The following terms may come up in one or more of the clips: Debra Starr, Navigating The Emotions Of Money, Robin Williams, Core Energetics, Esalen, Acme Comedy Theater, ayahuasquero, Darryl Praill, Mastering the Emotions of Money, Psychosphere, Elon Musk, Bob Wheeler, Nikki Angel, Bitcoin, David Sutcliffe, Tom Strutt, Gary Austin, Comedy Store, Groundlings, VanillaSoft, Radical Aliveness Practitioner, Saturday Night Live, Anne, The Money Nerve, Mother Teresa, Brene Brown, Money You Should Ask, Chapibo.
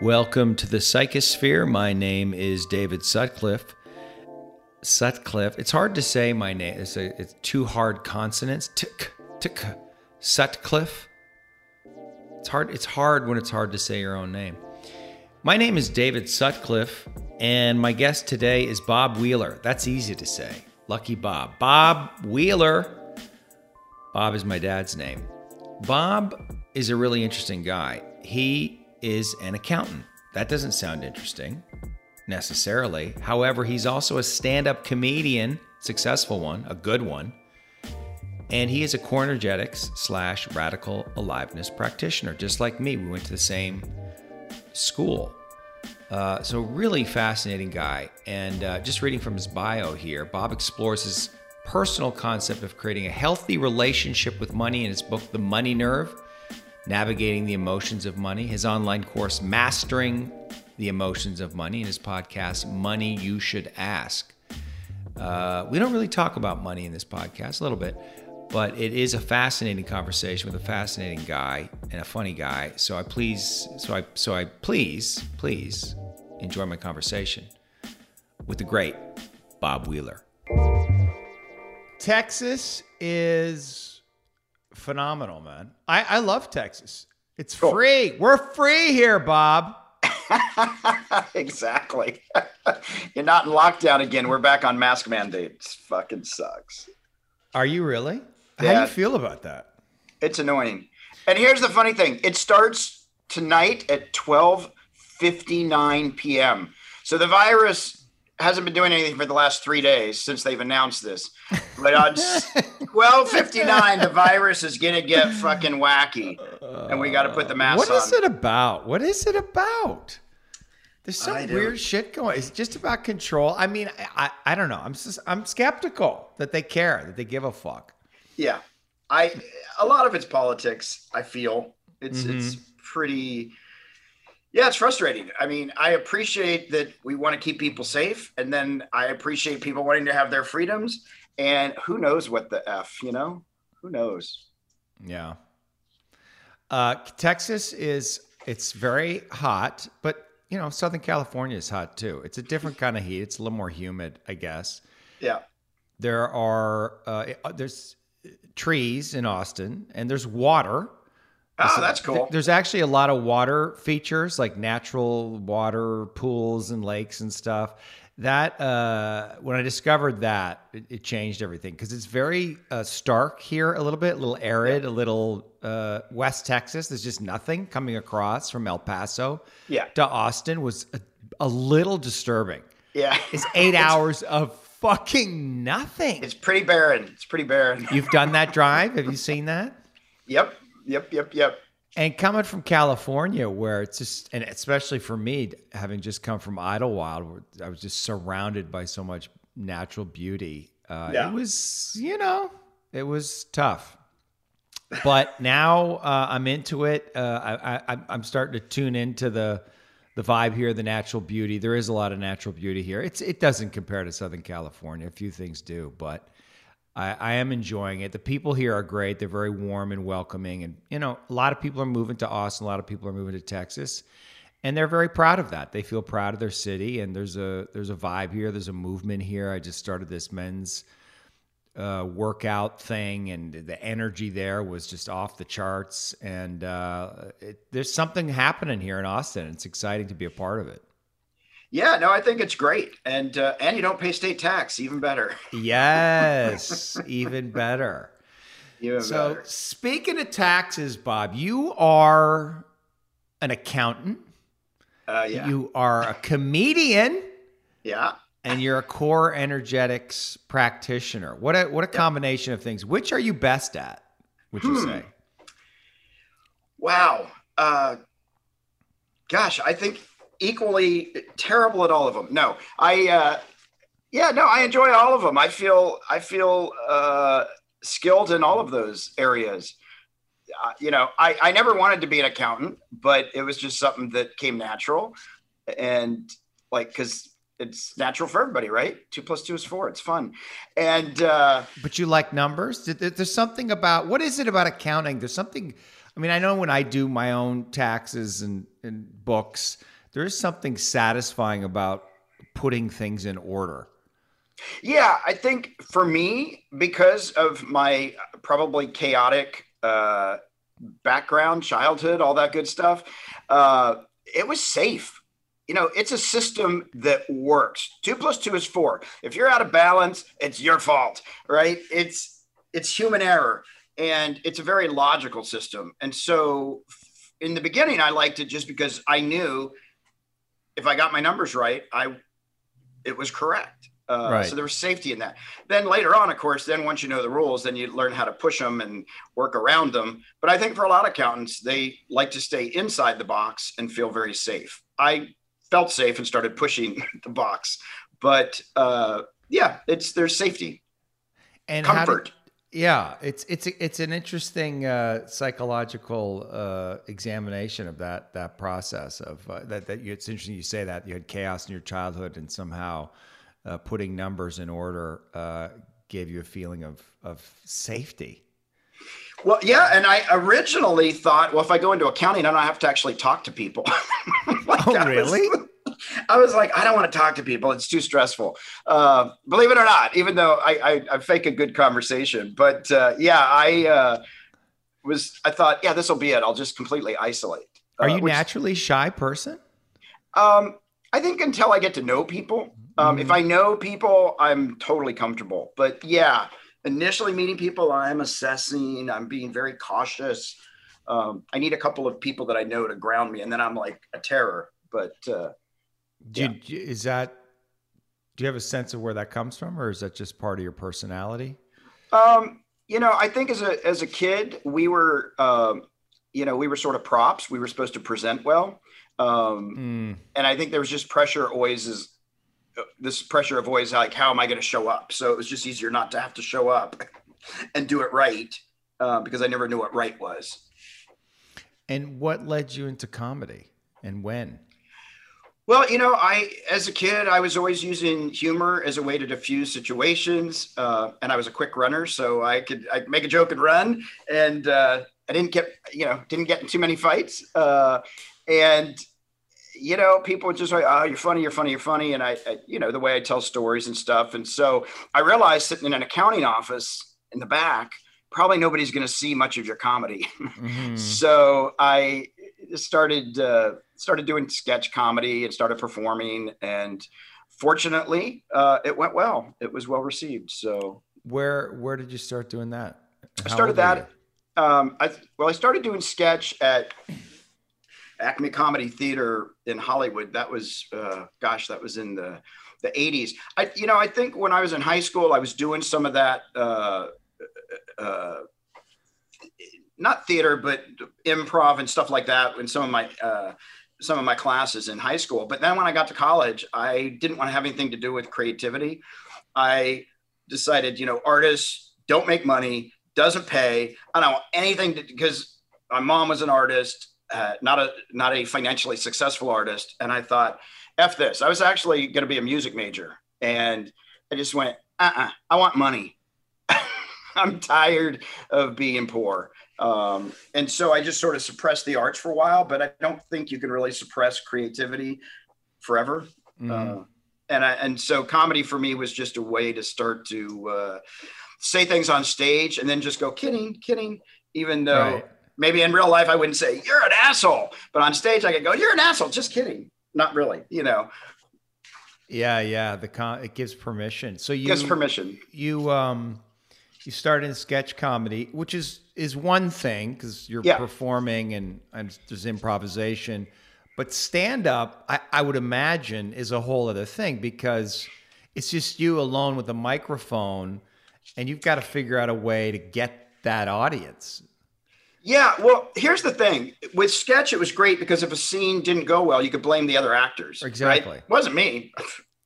Welcome to the Psychosphere. My name is David Sutcliffe. It's hard to say my name. It's two hard consonants. Sutcliffe. It's hard when it's hard to say your own name. My name is David Sutcliffe, and my guest today is Bob Wheeler. That's easy to say. Lucky Bob. Bob Wheeler. Bob is my dad's name. Bob is a really interesting guy. He is an accountant. That doesn't sound interesting necessarily. However, he's also a stand-up comedian, successful one, a good one. And he is a Core Energetics / Radical Aliveness Practitioner, just like me. We went to the same school. So really fascinating guy. And just reading from his bio here, Bob explores his personal concept of creating a healthy relationship with money in his book, The Money Nerve, Navigating the Emotions of Money, his online course, Mastering the Emotions of Money, and his podcast, Money You Should Ask. We don't really talk about money in this podcast, a little bit, but it is a fascinating conversation with a fascinating guy and a funny guy. So I please enjoy my conversation with the great Bob Wheeler. Texas is phenomenal, man. I love Texas. It's cool. Free. We're free here, Bob. Exactly. You're not in lockdown again. We're back on mask mandates. Fucking sucks. Are you really? Yeah. How do you feel about that? It's annoying. And here's the funny thing. It starts tonight at 12:59 p.m. So the virus hasn't been doing anything for the last 3 days since they've announced this. But on 12:59, the virus is going to get fucking wacky. And we got to put the mask on. What is it about? What is it about? There's some weird shit going. It's just about control. I mean, I don't know. I'm skeptical that they care, that they give a fuck. Yeah. A lot of it's politics, I feel. It's pretty... Yeah, it's frustrating. I mean, I appreciate that we want to keep people safe, and then I appreciate people wanting to have their freedoms, and who knows what the F, you know? Who knows? Yeah. Texas it's very hot, but you know, Southern California is hot too. It's a different kind of heat. It's a little more humid, I guess. Yeah. There are, there's trees in Austin, and there's water. Oh, that's cool. There's actually a lot of water features, like natural water pools and lakes and stuff. That when I discovered that, it changed everything, because it's very stark here, a little bit, a little arid, yeah. A little West Texas. There's just nothing. Coming across from El Paso to Austin was a little disturbing. Yeah, it's 8 hours of fucking nothing. It's pretty barren. It's pretty barren. You've done that drive. Have you seen that? Yep. And coming from California, where it's just, and especially for me, having just come from Idlewild, where I was just surrounded by so much natural beauty. It was, you know, it was tough. But now I'm into it. I'm starting to tune into the vibe here, the natural beauty. There is a lot of natural beauty here. It doesn't compare to Southern California. A few things do, but I am enjoying it. The people here are great. They're very warm and welcoming. And, you know, a lot of people are moving to Austin. A lot of people are moving to Texas. And they're very proud of that. They feel proud of their city. And there's a vibe here. There's a movement here. I just started this men's workout thing. And the energy there was just off the charts. And there's something happening here in Austin. It's exciting to be a part of it. Yeah, no, I think it's great. And you don't pay state tax, even better. Yes, even better. So speaking of taxes, Bob, you are an accountant. Yeah. You are a comedian. Yeah. And you're a Core Energetics practitioner. What a combination of things. Which are you best at, would you say? Wow. Gosh, I think... equally terrible at all of them. No, I enjoy all of them. I feel skilled in all of those areas. You know, I never wanted to be an accountant, but it was just something that came natural. And like, cause it's natural for everybody, right? 2 + 2 is 4. It's fun. And, but you like numbers. There's something about, what is it about accounting? There's something, I mean, I know when I do my own taxes and books, there is something satisfying about putting things in order. Yeah, I think for me, because of my probably chaotic background, childhood, all that good stuff, it was safe. You know, it's a system that works. 2 + 2 is 4. If you're out of balance, it's your fault, right? It's human error, and it's a very logical system. And so in the beginning, I liked it just because I knew if I got my numbers right, it was correct. Right. So there was safety in that. Then later on, of course, then once you know the rules, then you learn how to push them and work around them. But I think for a lot of accountants, they like to stay inside the box and feel very safe. I felt safe and started pushing the box, but yeah, there's safety and comfort. Yeah, it's an interesting psychological examination of that process of that. It's interesting you say that you had chaos in your childhood and somehow. Putting numbers in order gave you a feeling of safety. Well, yeah, and I originally thought, well, if I go into accounting, I don't have to actually talk to people. Like, oh, really? I was like, I don't want to talk to people. It's too stressful. Believe it or not, even though I fake a good conversation. But yeah, I thought, yeah, this will be it. I'll just completely isolate. Are you naturally a shy person? I think until I get to know people. If I know people, I'm totally comfortable. But yeah, initially meeting people, I'm assessing. I'm being very cautious. I need a couple of people that I know to ground me, and then I'm like a terror. But do you have a sense of where that comes from, or is that just part of your personality? You know, I think as a kid, we were we were sort of props. We were supposed to present well, and I think there was just pressure always is. This pressure of always like, how am I going to show up? So it was just easier not to have to show up and do it right because I never knew what right was. And what led you into comedy and when? Well, you know, as a kid, I was always using humor as a way to diffuse situations. And I was a quick runner, so I could make a joke and run. And I didn't get in too many fights. You know, people would just like, oh, you're funny. And I the way I tell stories and stuff. And so I realized sitting in an accounting office in the back, probably nobody's going to see much of your comedy. Mm-hmm. So I started doing sketch comedy and started performing. And fortunately, it went well. It was well received. So where did you start doing that? I started doing sketch at Acme Comedy Theater in Hollywood. That was, that was in the 80s. I think when I was in high school, I was doing some of that, not theater, but improv and stuff like that in some of my classes in high school. But then when I got to college, I didn't want to have anything to do with creativity. I decided, artists don't make money, doesn't pay. I don't want anything because my mom was an artist. Not a financially successful artist. And I thought, F this. I was actually going to be a music major. And I just went, I want money. I'm tired of being poor. And so I just sort of suppressed the arts for a while, but I don't think you can really suppress creativity forever. Mm-hmm. And so comedy for me was just a way to start to say things on stage and then just go kidding, even though right. Maybe in real life, I wouldn't say, you're an asshole. But on stage, I could go, you're an asshole. Just kidding. Not really, Yeah. It gives permission. So you, you started in sketch comedy, which is one thing because you're performing and there's improvisation. But stand up, I would imagine, is a whole other thing because it's just you alone with a microphone and you've got to figure out a way to get that audience. Yeah, well, here's the thing. With sketch, it was great because if a scene didn't go well, you could blame the other actors. Exactly. Right? It wasn't me.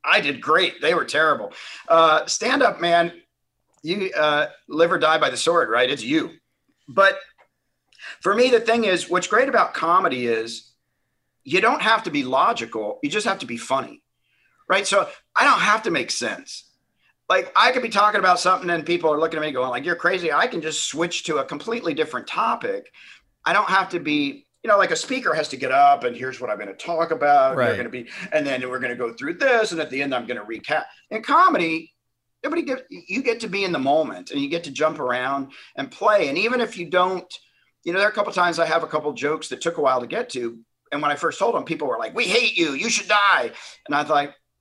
I did great. They were terrible. Stand up, man, you live or die by the sword, right? It's you. But for me, the thing is, what's great about comedy is you don't have to be logical. You just have to be funny. right? So I don't have to make sense. Like I could be talking about something and people are looking at me going like, you're crazy. I can just switch to a completely different topic. I don't have to be, you know, like a speaker has to get up and here's what I'm going to talk about. Right. You're going to be, and then we're going to go through this. And at the end, I'm going to recap. In comedy, you get to be in the moment and you get to jump around and play. And even if you don't, you know, there are a couple of times I have a couple of jokes that took a while to get to. And when I first told them, people were like, we hate you, you should die. And I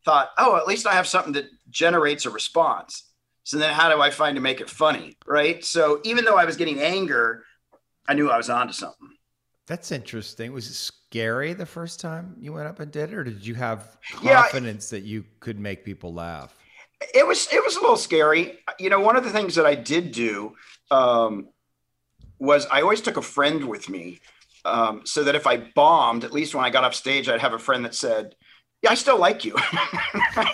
thought, oh, at least I have something that generates a response. So then how do I find to make it funny? Right. So even though I was getting anger, I knew I was onto something. That's interesting. Was it scary the first time you went up and did it, or did you have confidence that you could make people laugh? It was a little scary. You know, one of the things that I did do was I always took a friend with me so that if I bombed, at least when I got off stage, I'd have a friend that said, yeah, I still like you,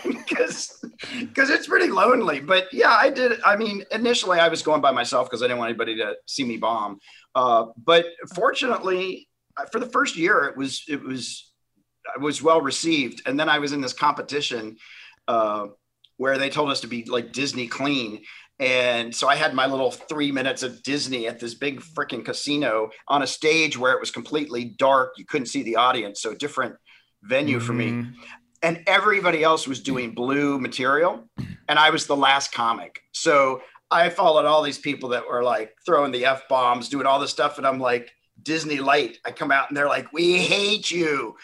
because it's pretty lonely. But yeah, I did. I mean, initially I was going by myself because I didn't want anybody to see me bomb. But fortunately, for the first year, it was well received. And then I was in this competition where they told us to be like Disney clean. And so I had my little 3 minutes of Disney at this big freaking casino on a stage where it was completely dark. You couldn't see the audience. So different venue for me. And everybody else was doing blue material. And I was the last comic. So I followed all these people that were like throwing the F-bombs, doing all this stuff. And I'm like, Disney light. I come out and they're like, we hate you.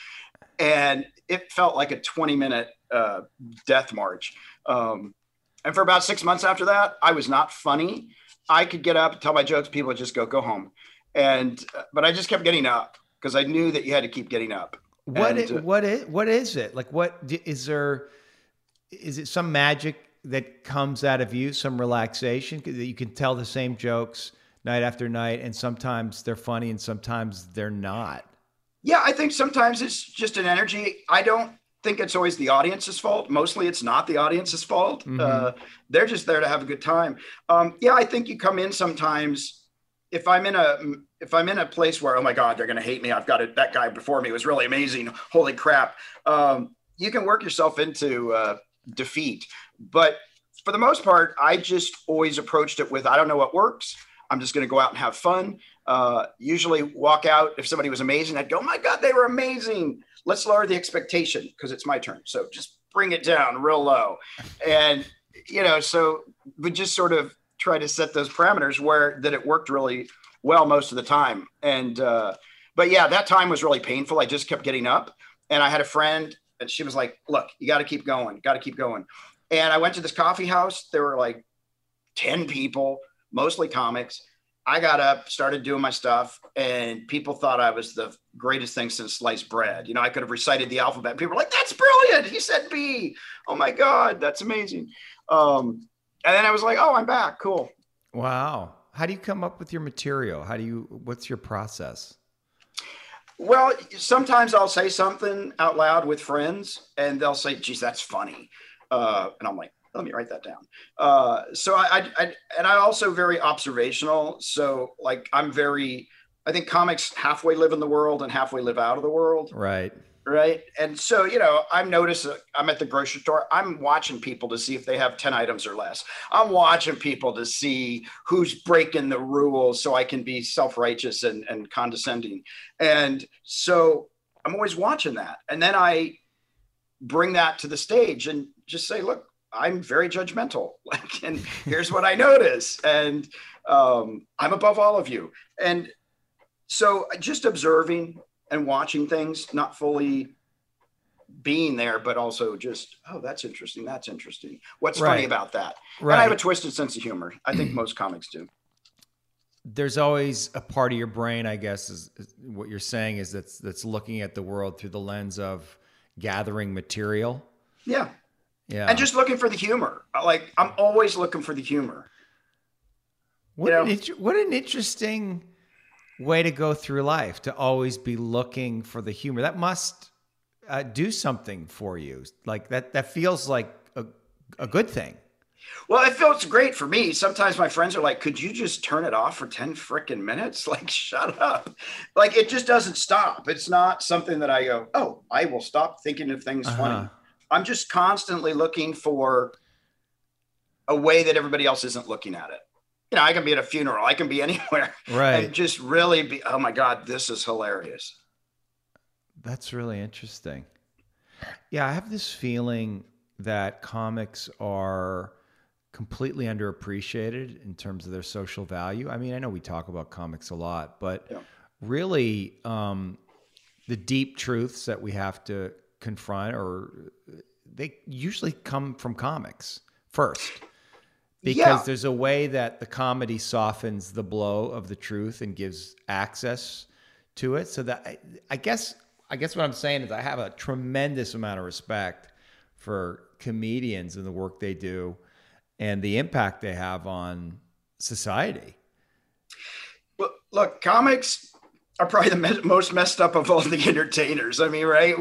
And it felt like a 20-minute death march. And for about 6 months after that, I was not funny. I could get up and tell my jokes. People would just go home. But I just kept getting up because I knew that you had to keep getting up. What is it? Like, is it some magic that comes out of you, some relaxation that you can tell the same jokes night after night, and sometimes they're funny and sometimes they're not? Yeah, I think sometimes it's just an energy. I don't think it's always the audience's fault. Mostly it's not the audience's fault. They're just there to have a good time. Yeah, I think you come in sometimes, if I'm in a place where, oh my God, they're going to hate me. I've got it. That guy before me was really amazing. Holy crap. You can work yourself into defeat. But for the most part, I just always approached it with, I don't know what works. I'm just going to go out and have fun. Usually walk out. If somebody was amazing, I'd go, oh my God, they were amazing. Let's lower the expectation because it's my turn. So just bring it down real low. And, you know, so we just sort of try to set those parameters where that it worked really well most of the time. And, but yeah, that time was really painful. I just kept getting up and I had a friend and she was like, look, you got to keep going, And I went to this coffee house. There were like 10 people, mostly comics. I got up, started doing my stuff, and people thought I was the greatest thing since sliced bread. You know, I could have recited the alphabet. People were like, that's brilliant. He said B. Oh my God, that's amazing. And then I was like, oh, I'm back. Cool. Wow. How do you come up with your material? What's your process? Well, sometimes I'll say something out loud with friends and they'll say, geez, that's funny. And I'm like, let me write that down. So I'm also very observational. So like, I think comics halfway live in the world and halfway live out of the world. Right. And so, you know, I'm noticing I'm at the grocery store. I'm watching people to see if they have 10 items or less. I'm watching people to see who's breaking the rules so I can be self-righteous and condescending. And so I'm always watching that. And then I bring that to the stage and just say, look, I'm very judgmental. Like, and here's what I notice. And I'm above all of you. And so just observing and watching things, not fully being there, but also just, oh, that's interesting. That's interesting. What's funny about that? Right. And I have a twisted sense of humor. I think most comics do. There's always a part of your brain, I guess, is what you're saying is that's looking at the world through the lens of gathering material. Yeah. And just looking for the humor. Like I'm always looking for the humor. What an interesting way to go through life, to always be looking for the humor. That must do something for you. Like that feels like a good thing. Well, it feels great for me. Sometimes my friends are like, could you just turn it off for 10 frickin' minutes? Like, shut up. Like, it just doesn't stop. It's not something that I go, oh, I will stop thinking of things funny. I'm just constantly looking for a way that everybody else isn't looking at it. You know, I can be at a funeral, I can be anywhere. Right. And just really be, oh my God, this is hilarious. That's really interesting. Yeah, I have this feeling that comics are completely underappreciated in terms of their social value. I mean, I know we talk about comics a lot, but yeah. Really the deep truths that we have to confront, or they usually come from comics first, because yeah. There's a way that the comedy softens the blow of the truth and gives access to it. So that I guess what I'm saying is I have a tremendous amount of respect for comedians and the work they do and the impact they have on society. Well, look, comics are probably the most messed up of all the entertainers. I mean, right?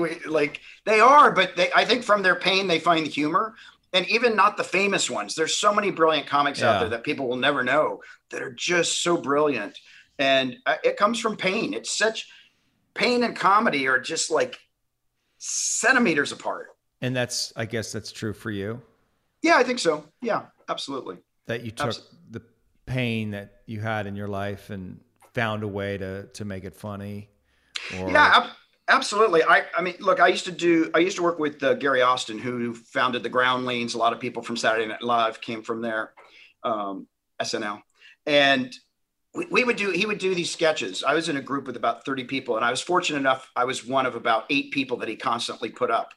They are, but I think from their pain, they find the humor. And even not the famous ones. There's so many brilliant comics yeah. out there that people will never know that are just so brilliant. And it comes from pain. It's such pain and comedy are just like centimeters apart. And that's, I guess that's true for you. Yeah, I think so. Yeah, absolutely. That you took the pain that you had in your life and found a way to make it funny. Or... Yeah, absolutely. I mean, look, I used to work with Gary Austin, who founded the Groundlings. A lot of people from Saturday Night Live came from there, SNL. And he would do these sketches. I was in a group with about 30 people, and I was fortunate enough. I was one of about 8 people that he constantly put up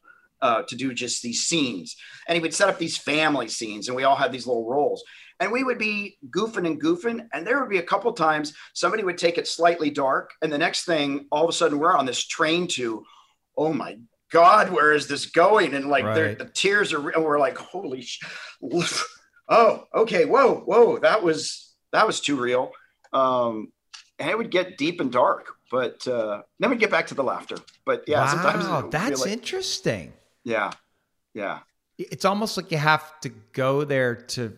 to do just these scenes. And he would set up these family scenes, and we all had these little roles. And we would be goofing. And there would be a couple times somebody would take it slightly dark. And the next thing, all of a sudden, we're on this train to, oh my God, where is this going? And like right. The tears are, and we're like, holy, oh, okay. Whoa. That was too real. And it would get deep and dark, but then we'd get back to the laughter. But yeah, wow, sometimes that's interesting. Yeah. It's almost like you have to go there to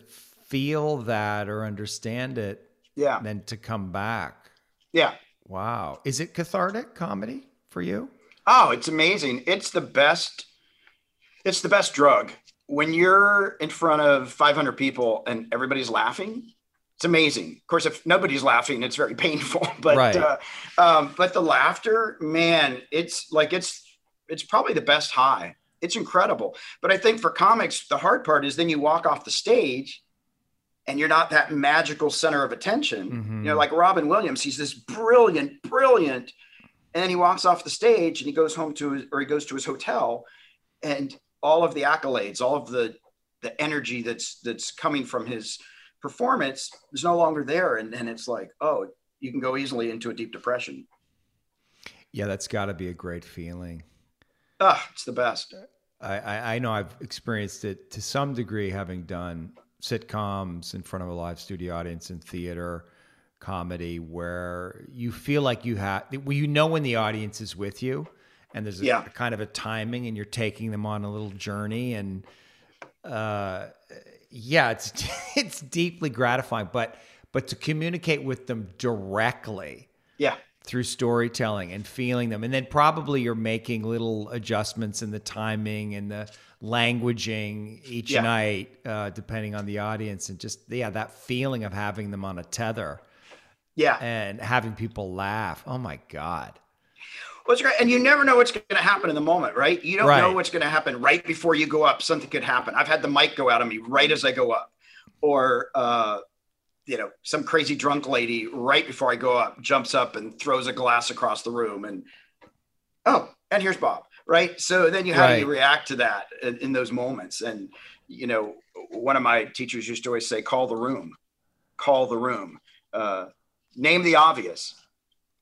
feel that or understand it. Yeah. And then to come back. Yeah. Wow. Is it cathartic comedy for you? Oh, it's amazing. It's the best drug. When you're in front of 500 people and everybody's laughing, it's amazing. Of course, if nobody's laughing, it's very painful, but, right. But the laughter, man, it's probably the best high. It's incredible. But I think for comics, the hard part is then you walk off the stage and you're not that magical center of attention. Mm-hmm. You know, like Robin Williams, he's this brilliant. And then he walks off the stage and he goes home to his hotel, and all of the accolades, all of the energy that's coming from his performance is no longer there. And then it's like, oh, you can go easily into a deep depression. Yeah, that's got to be a great feeling. It's the best. I know I've experienced it to some degree, having done sitcoms in front of a live studio audience and theater comedy, where you feel like when the audience is with you, and there's a kind of a timing, and you're taking them on a little journey, and yeah, it's deeply gratifying, but to communicate with them directly, yeah, through storytelling and feeling them, and then probably you're making little adjustments in the timing and the languaging each night, depending on the audience, and just that feeling of having them on a tether, and having people laugh. Oh my God. Well, it's great. And you never know what's going to happen in the moment, right? You don't know what's going to happen right before you go up. Something could happen. I've had the mic go out of me right as I go up, or, some crazy drunk lady right before I go up jumps up and throws a glass across the room, and, oh, and here's Bob, right? So then how do you react to that in those moments? And, you know, one of my teachers used to always say, call the room, name the obvious.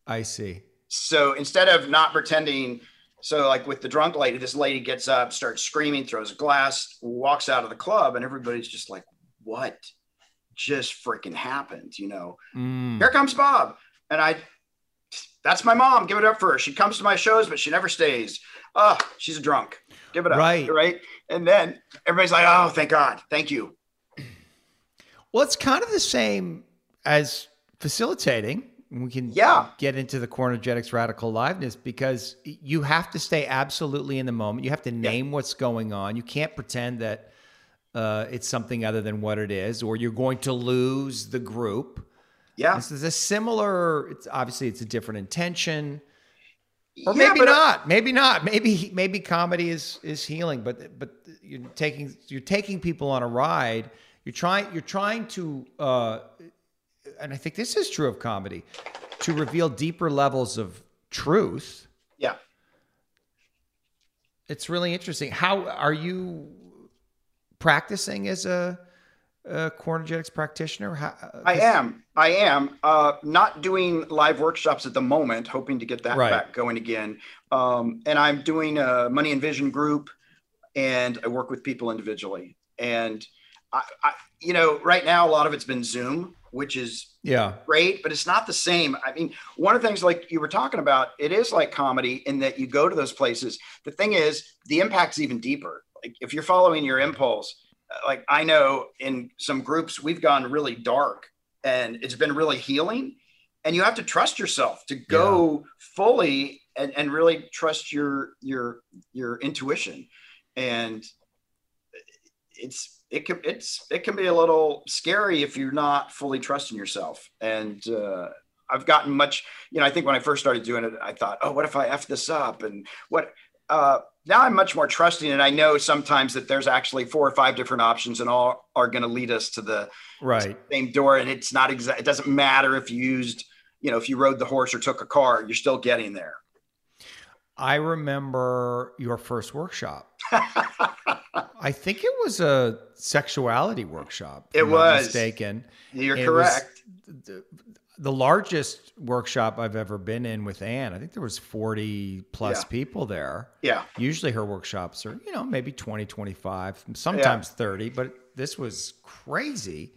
I see. So instead of not pretending, so like with the drunk lady, this lady gets up, starts screaming, throws a glass, walks out of the club, and everybody's just like, what just freaking happened? You know, Here comes Bob. And that's my mom. Give it up for her. She comes to my shows, but she never stays. She's a drunk. Give it up. Right. And then everybody's like, oh, thank God. Thank you. Well, it's kind of the same as facilitating. We can get into the Core Energetics Radical Aliveness, because you have to stay absolutely in the moment. You have to name what's going on. You can't pretend that it's something other than what it is, or you're going to lose the group. Yeah. This is a similar, it's obviously it's a different intention. Or maybe not. Maybe not. Maybe comedy is healing, but you're taking people on a ride. You're trying to and I think this is true of comedy, to reveal deeper levels of truth. Yeah. It's really interesting. How are you practicing as a Core Energetics practitioner? I am. Not doing live workshops at the moment, hoping to get that back going again. And I'm doing a Money and Vision group, and I work with people individually. And I right now, a lot of it's been Zoom, which is great, but it's not the same. I mean, one of the things like you were talking about, it is like comedy in that you go to those places. The thing is, the impact's even deeper. Like if you're following your impulse, like I know in some groups, we've gone really dark and it's been really healing, and you have to trust yourself to go fully and really trust your intuition. And it can be a little scary if you're not fully trusting yourself. And I've gotten much, I think when I first started doing it, I thought, oh, what if I F this up? And now I'm much more trusting. And I know sometimes that there's actually 4 or 5 different options, and all are going to lead us to the same door. And it's not exact. It doesn't matter if you used, if you rode the horse or took a car, you're still getting there. I remember your first workshop. I think it was a sexuality workshop. It was mistaken. You're correct. The largest workshop I've ever been in with Anne. I think there was 40 plus people there. Yeah. Usually her workshops are, maybe 20, 25, sometimes 30, but this was crazy.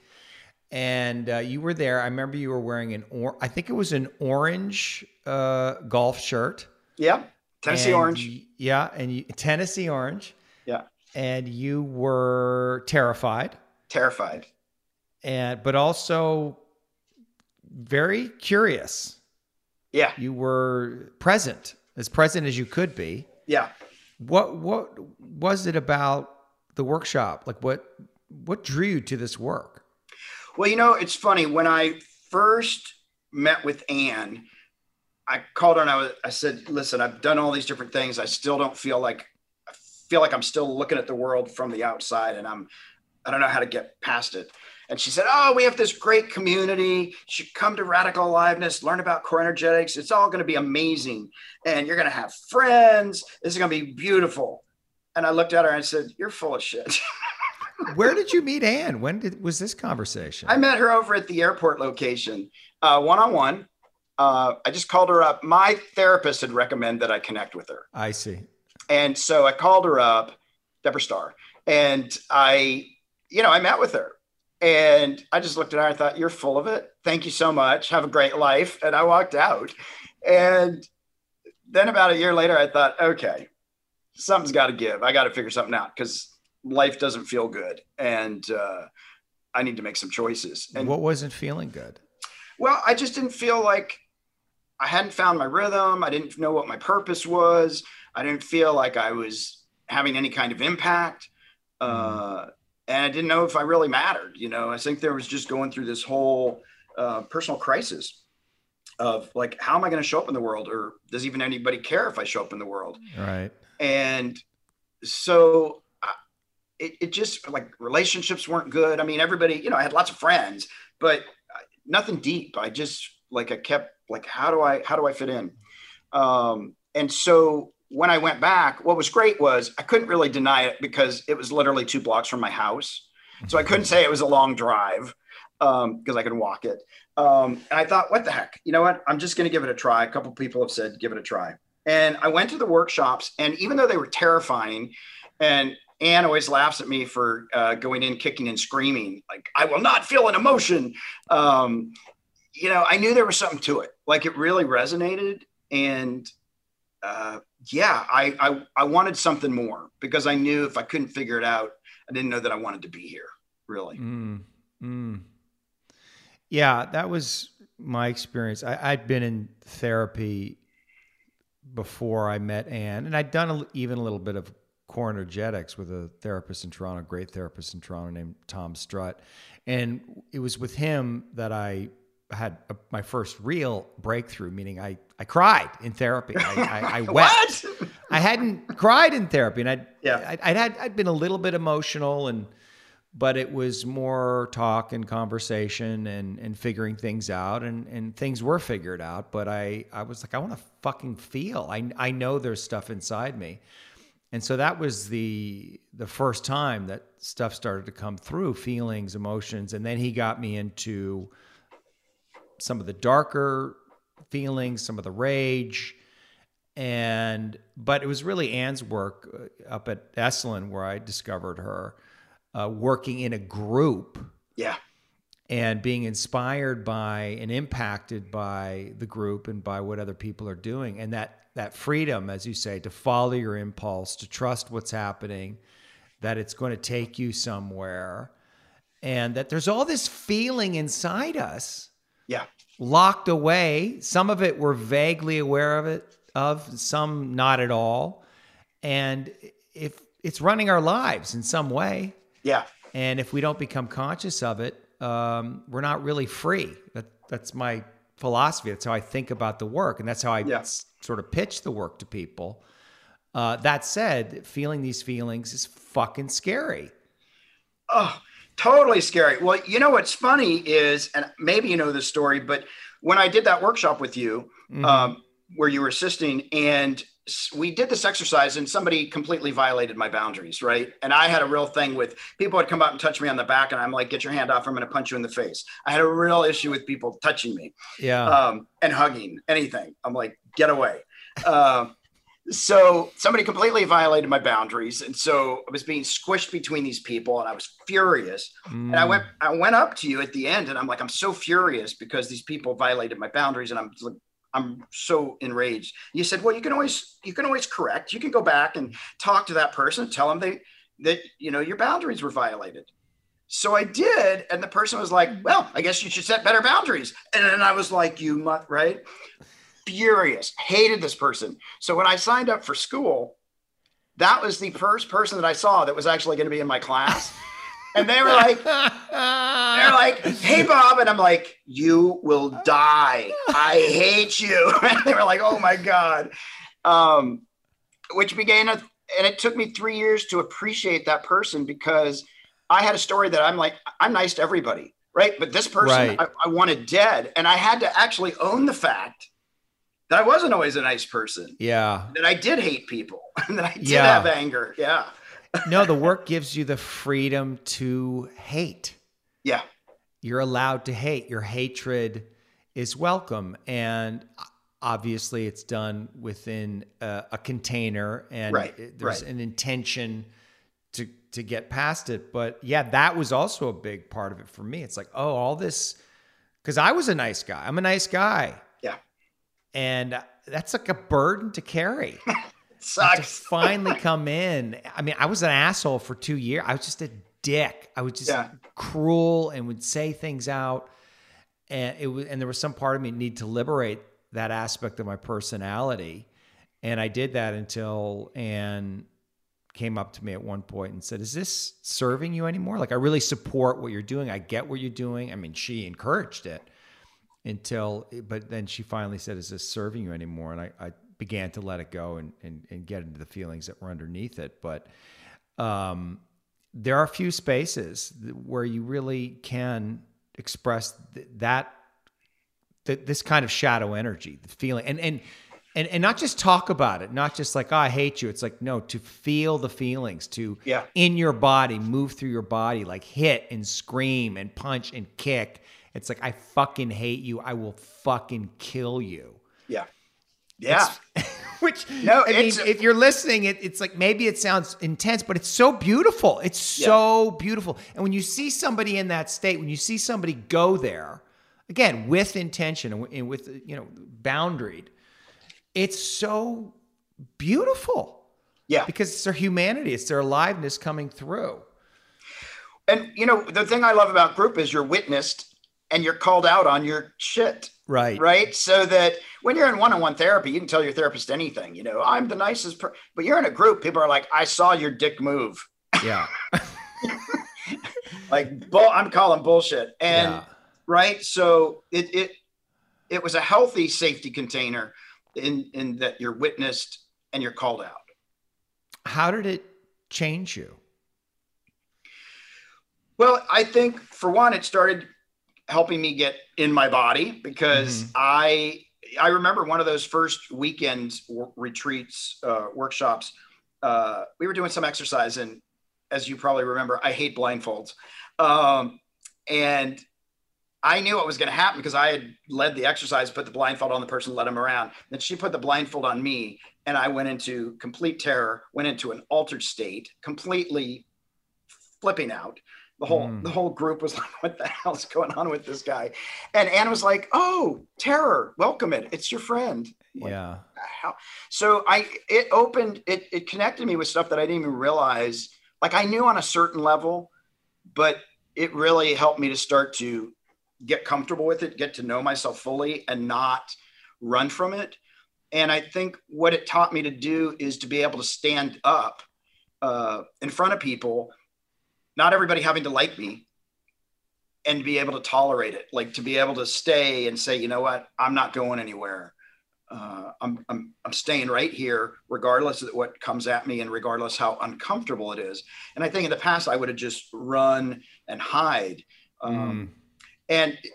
And you were there. I remember you were wearing I think it was an orange golf shirt. Yeah. Tennessee orange. Yeah. And Tennessee orange. Yeah. And you were terrified. Terrified. But also very curious. Yeah. You were present as you could be. Yeah. What was it about the workshop? Like what drew you to this work? Well, it's funny. When I first met with Anne, I called her and I said, listen, I've done all these different things. I still don't feel like I'm still looking at the world from the outside, and I don't know how to get past it. And she said, oh, we have this great community. You should come to Radical Aliveness, learn about Core Energetics. It's all going to be amazing. And you're going to have friends. This is going to be beautiful. And I looked at her and I said, you're full of shit. Where did you meet Anne? Was this conversation? I met her over at the airport location, one-on-one. I just called her up. My therapist had recommended that I connect with her. I see. And so I called her up, Debra Starr, and I met with her, and I just looked at her and I thought, you're full of it. Thank you so much. Have a great life. And I walked out. And then about a year later, I thought, okay, something's got to give. I got to figure something out because life doesn't feel good. And I need to make some choices. And what wasn't feeling good? Well, I just didn't feel like I hadn't found my rhythm. I didn't know what my purpose was. I didn't feel like I was having any kind of impact. And I didn't know if I really mattered. I think there was just going through this whole personal crisis of like, how am I going to show up in the world? Or does even anybody care if I show up in the world? Right. And so it just like relationships weren't good. I mean, everybody, I had lots of friends, but nothing deep. I just like, I kept like, how do I fit in? And so when I went back, what was great was I couldn't really deny it because it was literally 2 blocks from my house. So I couldn't say it was a long drive because I could walk it. And I thought, what the heck? You know what? I'm just going to give it a try. A couple people have said, give it a try. And I went to the workshops, and even though they were terrifying, and Anne always laughs at me for going in, kicking and screaming, like, I will not feel an emotion. I knew there was something to it. Like it really resonated. And I wanted something more because I knew if I couldn't figure it out, I didn't know that I wanted to be here, really. Yeah, that was my experience. I'd been in therapy before I met Anne, and I'd done even a little bit of Core Energetics with a therapist in Toronto, a great therapist in Toronto named Tom Strutt. And it was with him that I had my first real breakthrough, meaning I cried in therapy. I wept. I hadn't cried in therapy, and I'd been a little bit emotional, and but it was more talk and conversation and figuring things out, and things were figured out. But I was like, I want to fucking feel. I know there's stuff inside me. And so that was the first time that stuff started to come through, feelings, emotions. And then he got me into some of the darker feelings, some of the rage. But it was really Anne's work up at Esalen where I discovered her, working in a group. Yeah. And being inspired by and impacted by the group and by what other people are doing. And that freedom, as you say, to follow your impulse, to trust what's happening, that it's going to take you somewhere, and that there's all this feeling inside us, locked away. Some of it we're vaguely aware of some not at all. And if it's running our lives in some way, and if we don't become conscious of it, we're not really free. That's my philosophy. That's how I think about the work, and that's how I sort of pitch the work to people. That said, feeling these feelings is fucking scary. Oh, totally scary. Well, you know what's funny is, and maybe you know this story, but when I did that workshop with you, where you were assisting, and we did this exercise, and somebody completely violated my boundaries, right? And I had a real thing with people would come up and touch me on the back, and I'm like, get your hand off, I'm going to punch you in the face. I had a real issue with people touching me and hugging, anything. I'm like, get away. So somebody completely violated my boundaries. And so I was being squished between these people, and I was furious. And I went up to you at the end, and I'm like, I'm so furious because these people violated my boundaries, and I'm so enraged. You said, well, you can always correct. You can go back and talk to that person, tell them that your boundaries were violated. So I did. And the person was like, well, I guess you should set better boundaries. And then I was like, you must, right? Furious, hated this person. So when I signed up for school, that was the first person that I saw that was actually going to be in my class. And they were like, hey, Bob. And I'm like, you will die. I hate you. And they were like, oh, my God. Which began, and it took me 3 years to appreciate that person, because I had a story that I'm like, I'm nice to everybody, right? But this person I wanted dead. And I had to actually own the fact that I wasn't always a nice person. Yeah. That I did hate people. And that I did have anger. Yeah. No, the work gives you the freedom to hate. Yeah. You're allowed to hate. Your hatred is welcome. And obviously it's done within a container, and there's an intention to get past it. But yeah, that was also a big part of it for me. It's like, oh, all this, because I was a nice guy. I'm a nice guy. Yeah. And that's like a burden to carry. Sucks. To finally come in. I mean, I was an asshole for 2 years. I was just a dick. I was just cruel and would say things out. And it was, and there was some part of me need to liberate that aspect of my personality. And I did that until Anne came up to me at one point and said, is this serving you anymore? Like, I really support what you're doing. I get what you're doing. I mean, she encouraged it but then she finally said, is this serving you anymore? And I began to let it go and get into the feelings that were underneath it. But there are a few spaces where you really can express this kind of shadow energy, the feeling, and not just talk about it, not just like, oh, I hate you. It's like, no, to feel the feelings, to in your body, move through your body, like hit and scream and punch and kick. It's like, I fucking hate you. I will fucking kill you. Yeah. Yeah. If you're listening, it's like, maybe it sounds intense, but it's so beautiful. It's so beautiful. And when you see somebody in that state, when you see somebody go there, again, with intention and with, boundaried, it's so beautiful. Yeah. Because it's their humanity, it's their aliveness coming through. And, the thing I love about group is you're witnessed and you're called out on your shit. Right. Right. So that when you're in one-on-one therapy, you can tell your therapist anything, you know, I'm the nicest person, but you're in a group. People are like, I saw your dick move. Yeah. Like, I'm calling bullshit. And yeah. Right. So it was a healthy safety container in that you're witnessed and you're called out. How did it change you? Well, I think for one, it started helping me get in my body, because I remember one of those first weekend retreats, workshops, we were doing some exercise, and as you probably remember, I hate blindfolds. And I knew what was going to happen because I had led the exercise, put the blindfold on the person, led them around. Then she put the blindfold on me, and I went into complete terror, went into an altered state, completely flipping out. The whole group was like, what the hell's going on with this guy? And Anne was like, oh, terror, welcome it. It's your friend. Like, yeah. So it connected me with stuff that I didn't even realize. Like, I knew on a certain level, but it really helped me to start to get comfortable with it, get to know myself fully and not run from it. And I think what it taught me to do is to be able to stand up in front of people, not everybody having to like me, and be able to tolerate it, like to be able to stay and say, you know what, I'm not going anywhere. I'm staying right here, regardless of what comes at me and regardless how uncomfortable it is. And I think in the past I would have just run and hide. And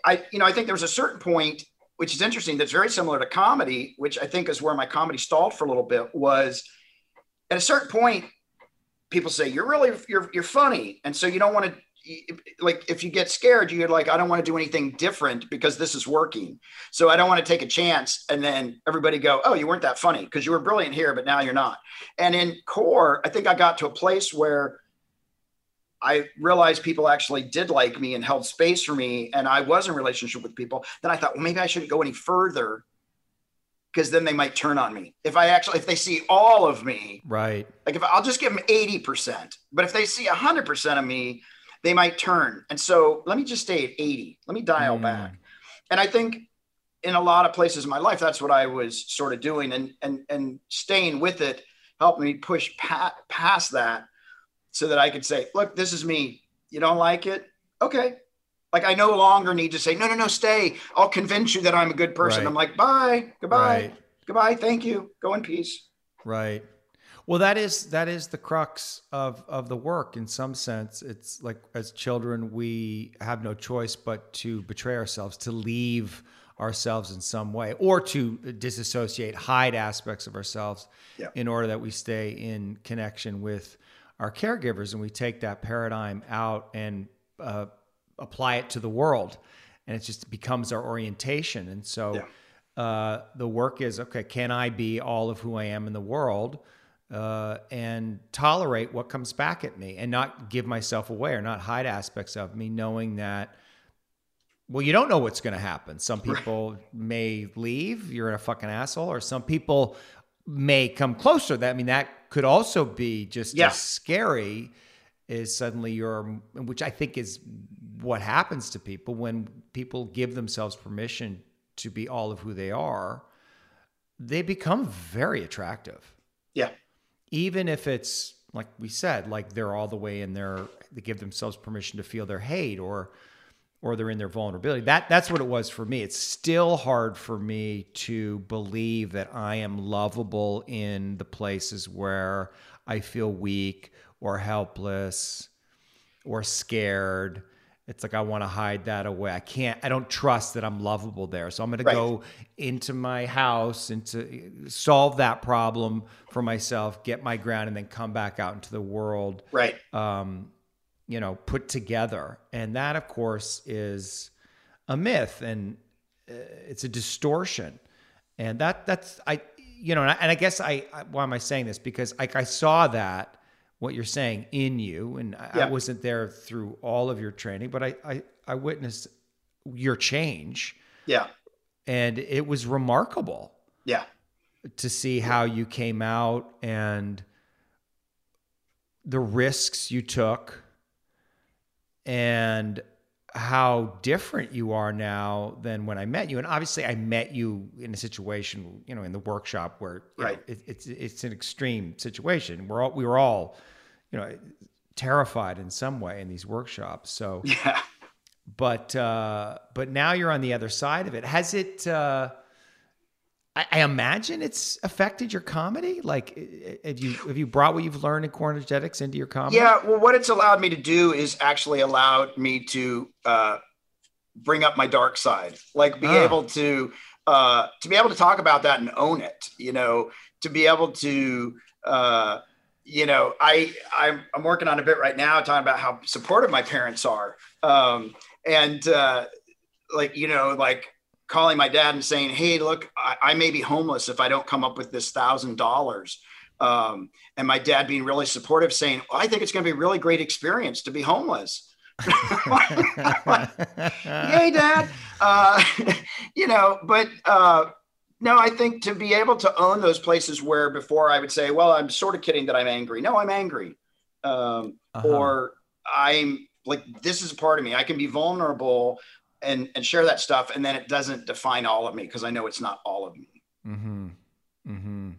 I think there was a certain point, which is interesting, that's very similar to comedy, which I think is where my comedy stalled for a little bit, was at a certain point, people say, you're funny. And so you don't want to, like, if you get scared, you're like, I don't want to do anything different because this is working. So I don't want to take a chance. And then everybody go, oh, you weren't that funny because you were brilliant here, but now you're not. And in Core, I think I got to a place where I realized people actually did like me and held space for me. And I was in a relationship with people. Then I thought, well, maybe I shouldn't go any further, because then they might turn on me. If they see all of me, right? Like, if I'll just give them 80%, but if they see 100% of me, they might turn. And so let me just stay at 80. Let me dial back. And I think in a lot of places in my life, that's what I was sort of doing, and staying with it helped me push past that so that I could say, look, this is me. You don't like it? Okay. Like, I no longer need to say, no, stay. I'll convince you that I'm a good person. Right. I'm like, bye, goodbye, right. Goodbye. Thank you. Go in peace. Right. Well, that is the crux of the work. In some sense, it's like, as children, we have no choice but to betray ourselves, to leave ourselves in some way, or to disassociate, hide aspects of ourselves in order that we stay in connection with our caregivers. And we take that paradigm out and, apply it to the world, and it just becomes our orientation. And so the work is, okay, can I be all of who I am in the world and tolerate what comes back at me, and not give myself away or not hide aspects of me, knowing that, well, you don't know what's going to happen. Some people may leave, you're a fucking asshole, or some people may come closer. I mean, that could also be just as scary, is suddenly which I think is what happens to people when people give themselves permission to be all of who they are. They become very attractive. Yeah. Even if it's, like we said, like they're all the way in their, they give themselves permission to feel their hate, or they're in their vulnerability. That's what it was for me. It's still hard for me to believe that I am lovable in the places where I feel weak or helpless or scared. It's like, I want to hide that away. I don't trust that I'm lovable there. So I'm going to go into my house and to solve that problem for myself, get my ground, and then come back out into the world. Right. Put together. And that, of course, is a myth, and it's a distortion. And why am I saying this? Because I saw that, what you're saying in you, and I wasn't there through all of your training, but I witnessed your change. Yeah. And it was remarkable. Yeah. To see how you came out and the risks you took, and how different you are now than when I met you. And obviously I met you in a situation, you know, in the workshop where you know, it's an extreme situation. We were all, you know, terrified in some way in these workshops. So, yeah. But now you're on the other side of it. Has it, I imagine it's affected your comedy. Like, have you brought what you've learned in Core Energetics into your comedy? Yeah. Well, what it's allowed me to do is actually allowed me to bring up my dark side, like be able to talk about that and own it. You know, to be able to, you know, I'm working on a bit right now talking about how supportive my parents are, and calling my dad and saying, hey, look, I may be homeless if I don't come up with this $1,000. And my dad being really supportive, saying, well, I think it's going to be a really great experience to be homeless. Like, yay, Dad. You know, but no, I think to be able to own those places where before I would say, well, I'm sort of kidding that I'm angry. No, I'm angry. Or I'm like, this is a part of me. I can be vulnerable and share that stuff. And then it doesn't define all of me, because I know it's not all of me. Mm-hmm. Mm-hmm.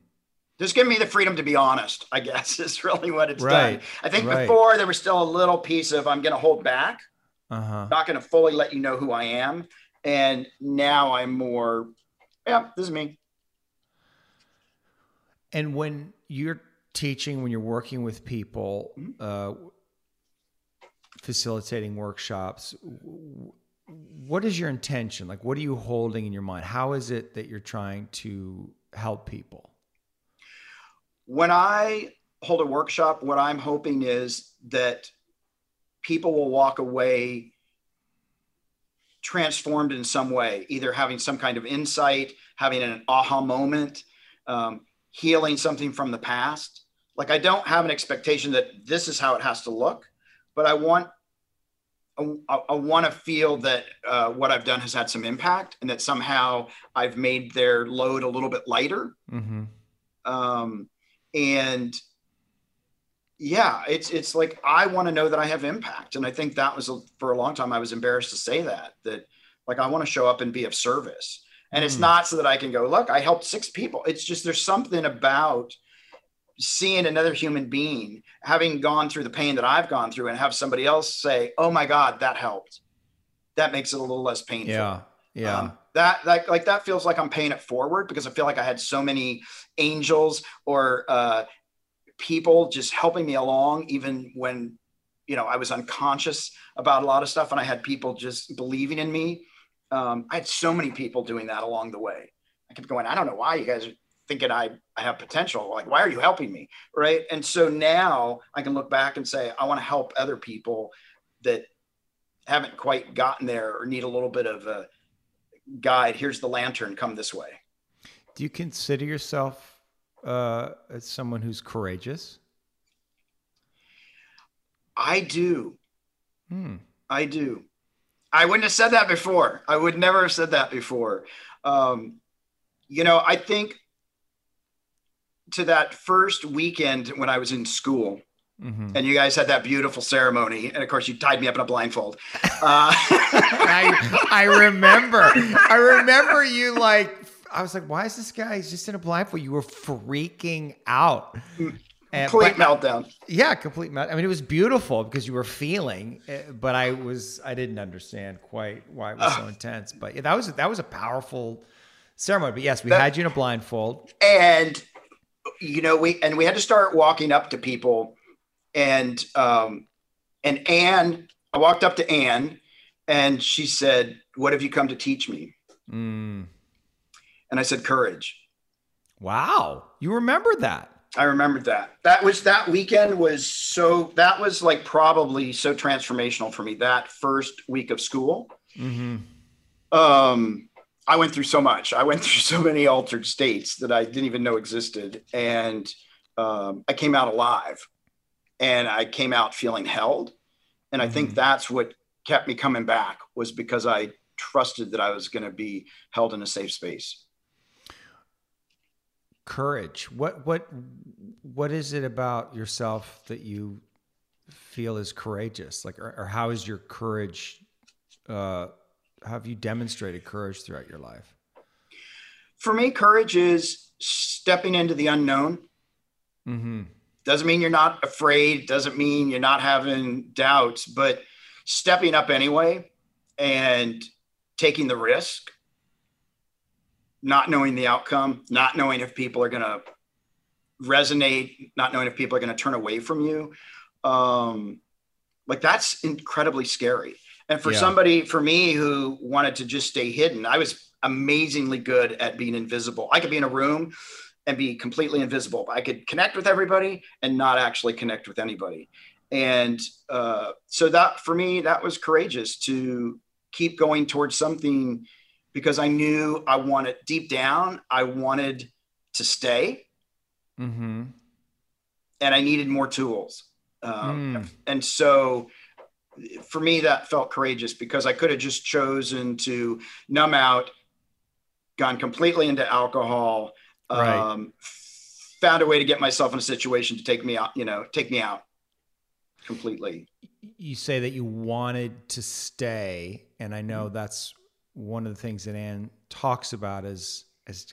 Just give me the freedom to be honest, I guess, is really what it's done. I think before there was still a little piece of, I'm going to hold back, not going to fully let you know who I am. And now I'm more, yeah, this is me. And when you're teaching, when you're working with people, facilitating workshops, what is your intention? Like, what are you holding in your mind? How is it that you're trying to help people? When I hold a workshop, what I'm hoping is that people will walk away transformed in some way, either having some kind of insight, having an aha moment, healing something from the past. Like, I don't have an expectation that this is how it has to look, but I want to feel that what I've done has had some impact, and that somehow I've made their load a little bit lighter. Mm-hmm. And yeah, it's like, I want to know that I have impact. And I think that was for a long time, I was embarrassed to say that like, I want to show up and be of service. And it's not so that I can go, look, I helped 6 people. It's just, there's something about seeing another human being having gone through the pain that I've gone through, and have somebody else say, oh my God, that helped. That makes it a little less painful. Yeah. Yeah. That feels like I'm paying it forward, because I feel like I had so many angels or people just helping me along, even when, you know, I was unconscious about a lot of stuff, and I had people just believing in me. I had so many people doing that along the way. I kept going, I don't know why you guys are thinking I have potential. Like, why are you helping me? Right. And so now I can look back and say, I want to help other people that haven't quite gotten there or need a little bit of a guide. Here's the lantern, come this way. Do you consider yourself as someone who's courageous? I do. I do. I wouldn't have said that before. I would never have said that before. You know, I think to that first weekend when I was in school, and you guys had that beautiful ceremony. And of course you tied me up in a blindfold. I remember you, like, I was like, why is this guy, he's just in a blindfold? You were freaking out. Complete meltdown. Yeah. Complete meltdown. I mean, it was beautiful because you were feeling, but I didn't understand quite why it was so intense, but yeah, that was a powerful ceremony. But yes, we had you in a blindfold, and you know, we had to start walking up to people, and Anne, I walked up to Anne, and she said, "What have you come to teach me?" And I said, "Courage." Wow, you remembered that? I remembered that. That weekend was so. That was like probably so transformational for me. That first week of school. I went through so much. I went through so many altered states that I didn't even know existed. And I came out alive, and I came out feeling held. And I think that's what kept me coming back, was because I trusted that I was going to be held in a safe space. Courage. What is it about yourself that you feel is courageous? Like, or how is your courage have you demonstrated courage throughout your life? For me, courage is stepping into the unknown. Mm-hmm. Doesn't mean you're not afraid. Doesn't mean you're not having doubts, but stepping up anyway and taking the risk, not knowing the outcome, not knowing if people are going to resonate, not knowing if people are going to turn away from you. Like that's incredibly scary. And for somebody, for me, who wanted to just stay hidden, I was amazingly good at being invisible. I could be in a room and be completely invisible. I could connect with everybody and not actually connect with anybody. And so that, for me, that was courageous to keep going towards something, because I knew I wanted, deep down, I wanted to stay. Mm-hmm. And I needed more tools. And so for me, that felt courageous, because I could have just chosen to numb out, gone completely into alcohol, found a way to get myself in a situation to take me out, you know, take me out completely. You say that you wanted to stay. And I know that's one of the things that Anne talks about is,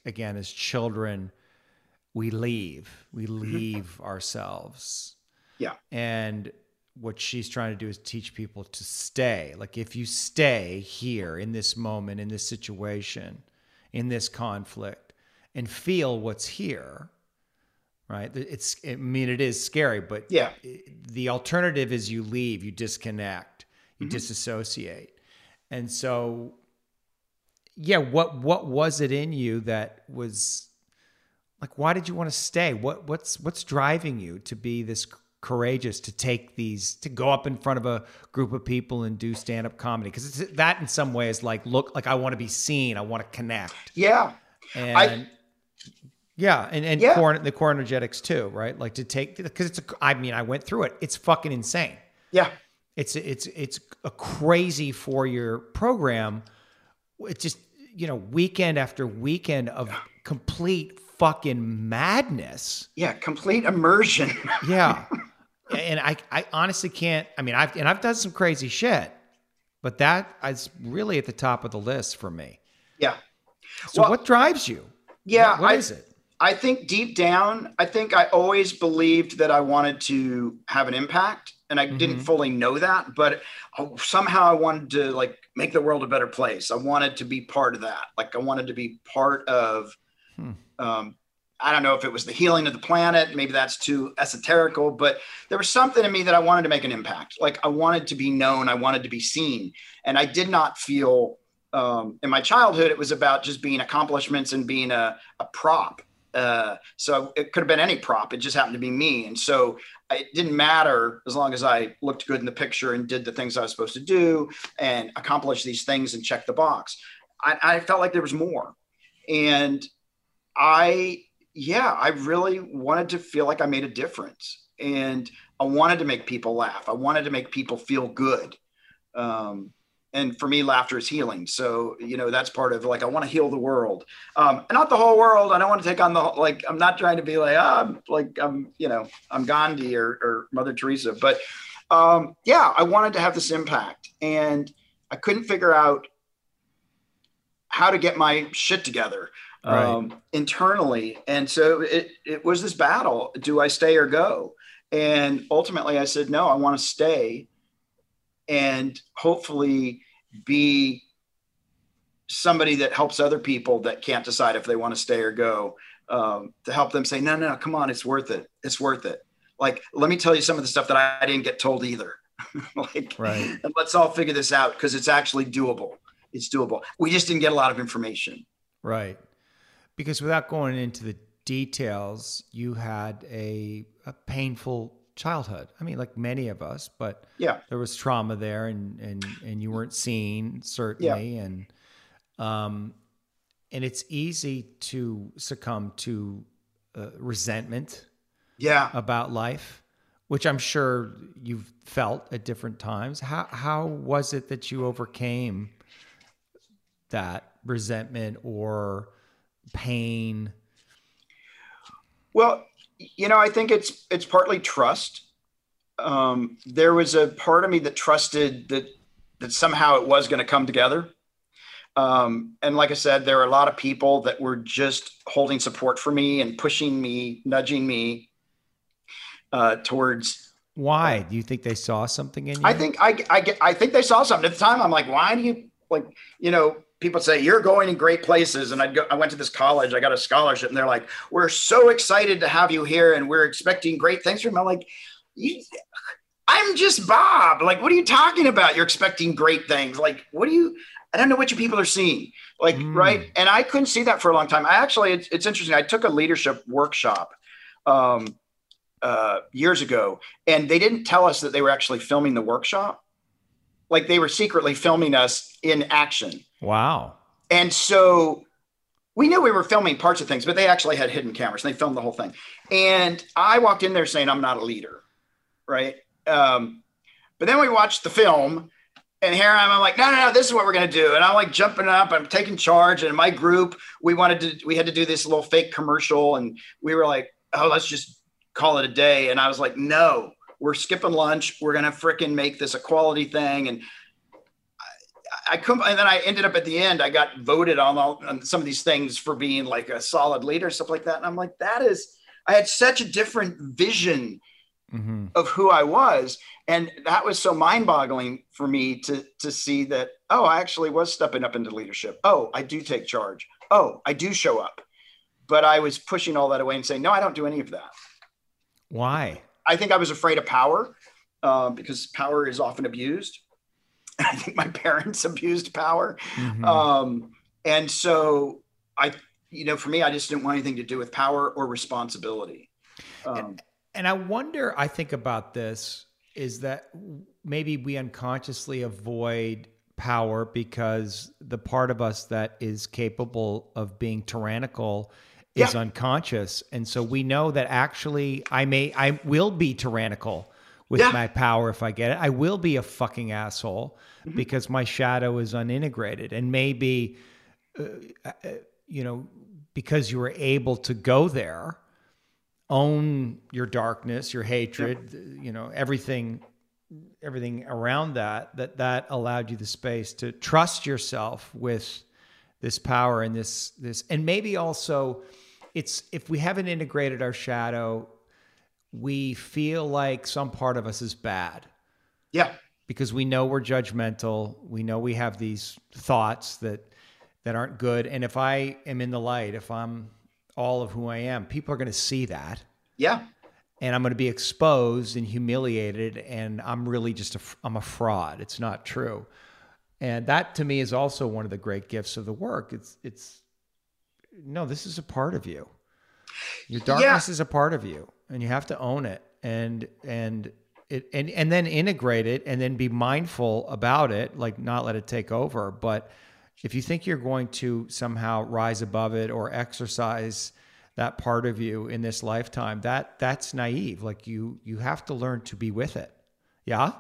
again, as children, we leave ourselves. Yeah. And what she's trying to do is teach people to stay. Like, if you stay here in this moment, in this situation, in this conflict, and feel what's here, right? It's, I mean, it is scary, but the alternative is you leave, you disconnect, you disassociate. And so, what was it in you that was like, why did you want to stay? What's driving you to be this courageous, to take these, to go up in front of a group of people and do stand-up comedy? Because it's that in some ways, like, look, like I want to be seen. I want to connect. Yeah. And the core energetics too, right? Like to take, because it's, I mean, I went through it. It's fucking insane. Yeah. It's a crazy 4-year program. It just, you know, weekend after weekend of complete fucking madness. Yeah. Complete immersion. Yeah. And I honestly can't, I mean, I've done some crazy shit, but that is really at the top of the list for me. Yeah. So well, what drives you? Yeah. What is it? I think deep down, I think I always believed that I wanted to have an impact, and I didn't fully know that, but somehow I wanted to like make the world a better place. I wanted to be part of that. Like I wanted to be part of, I don't know if it was the healing of the planet, maybe that's too esoterical, but there was something in me that I wanted to make an impact. Like I wanted to be known, I wanted to be seen. And I did not feel, in my childhood, it was about just being accomplishments and being a prop. So it could have been any prop. It just happened to be me. And so it didn't matter as long as I looked good in the picture and did the things I was supposed to do and accomplish these things and check the box. I felt like there was more. And I really wanted to feel like I made a difference, and I wanted to make people laugh. I wanted to make people feel good. And for me, laughter is healing. So, you know, that's part of like, I want to heal the world, and not the whole world. I don't want to take on the, like, I'm not trying to be like, I'm Gandhi or Mother Teresa, but I wanted to have this impact, and I couldn't figure out how to get my shit together. Right. Internally. And so it was this battle. Do I stay or go? And ultimately I said, no, I want to stay and hopefully be somebody that helps other people that can't decide if they want to stay or go, to help them say, no, come on, it's worth it. It's worth it. Like, let me tell you some of the stuff that I didn't get told either. And let's all figure this out, because it's actually doable. It's doable. We just didn't get a lot of information. Right. Because without going into the details, you had a painful childhood. I mean, like many of us, but there was trauma there, and you weren't seen, certainly. Yeah. And it's easy to succumb to resentment about life, which I'm sure you've felt at different times. How was it that you overcame that resentment or pain? Well, you know, I think it's partly trust. There was a part of me that trusted that that somehow it was going to come together. And like I said, there were a lot of people that were just holding support for me and pushing me, nudging me towards. Why do you think they saw something in you? I think they saw something at the time. I'm like, why do you like, you know, people say you're going in great places. And I went to this college, I got a scholarship and they're like, we're so excited to have you here. And we're expecting great things from you. I'm like, I'm just Bob. Like, what are you talking about? You're expecting great things. Like, what do you, I don't know what you people are seeing, like, right. And I couldn't see that for a long time. I actually, it's interesting. I took a leadership workshop years ago, and they didn't tell us that they were actually filming the workshop. Like they were secretly filming us in action. Wow. And so we knew we were filming parts of things, but they actually had hidden cameras and they filmed the whole thing. And I walked in there saying, I'm not a leader. Right. But then we watched the film. And here I'm like, no, this is what we're going to do. And I'm like jumping up, I'm taking charge. And my group, we had to do this little fake commercial. And we were like, oh, let's just call it a day. And I was like, no, we're skipping lunch. We're going to fricking make this a quality thing. And I couldn't, and then I ended up at the end, I got voted on some of these things for being like a solid leader, stuff like that. And I'm like, I had such a different vision of who I was. And that was so mind-boggling for me to see that, oh, I actually was stepping up into leadership. Oh, I do take charge. Oh, I do show up. But I was pushing all that away and saying, no, I don't do any of that. Why? I think I was afraid of power because power is often abused. I think my parents abused power. And so for me, I just didn't want anything to do with power or responsibility. And I wonder, I think about this, is that maybe we unconsciously avoid power because the part of us that is capable of being tyrannical is unconscious. And so we know that actually I will be tyrannical with my power if I get it. I will be a fucking asshole because my shadow is unintegrated. And maybe, because you were able to go there, own your darkness, your hatred, everything around that allowed you the space to trust yourself with this power and this, and maybe also it's, if we haven't integrated our shadow, we feel like some part of us is bad. Yeah. Because we know we're judgmental. We know we have these thoughts that aren't good. And if I am in the light, if I'm all of who I am, people are going to see that. Yeah. And I'm going to be exposed and humiliated. And I'm really just I'm a fraud. It's not true. And that to me is also one of the great gifts of the work. It's no, this is a part of you. Your darkness is a part of you and you have to own it and then integrate it and then be mindful about it, like not let it take over. But if you think you're going to somehow rise above it or exercise that part of you in this lifetime, that's naive. Like you have to learn to be with it. Yeah.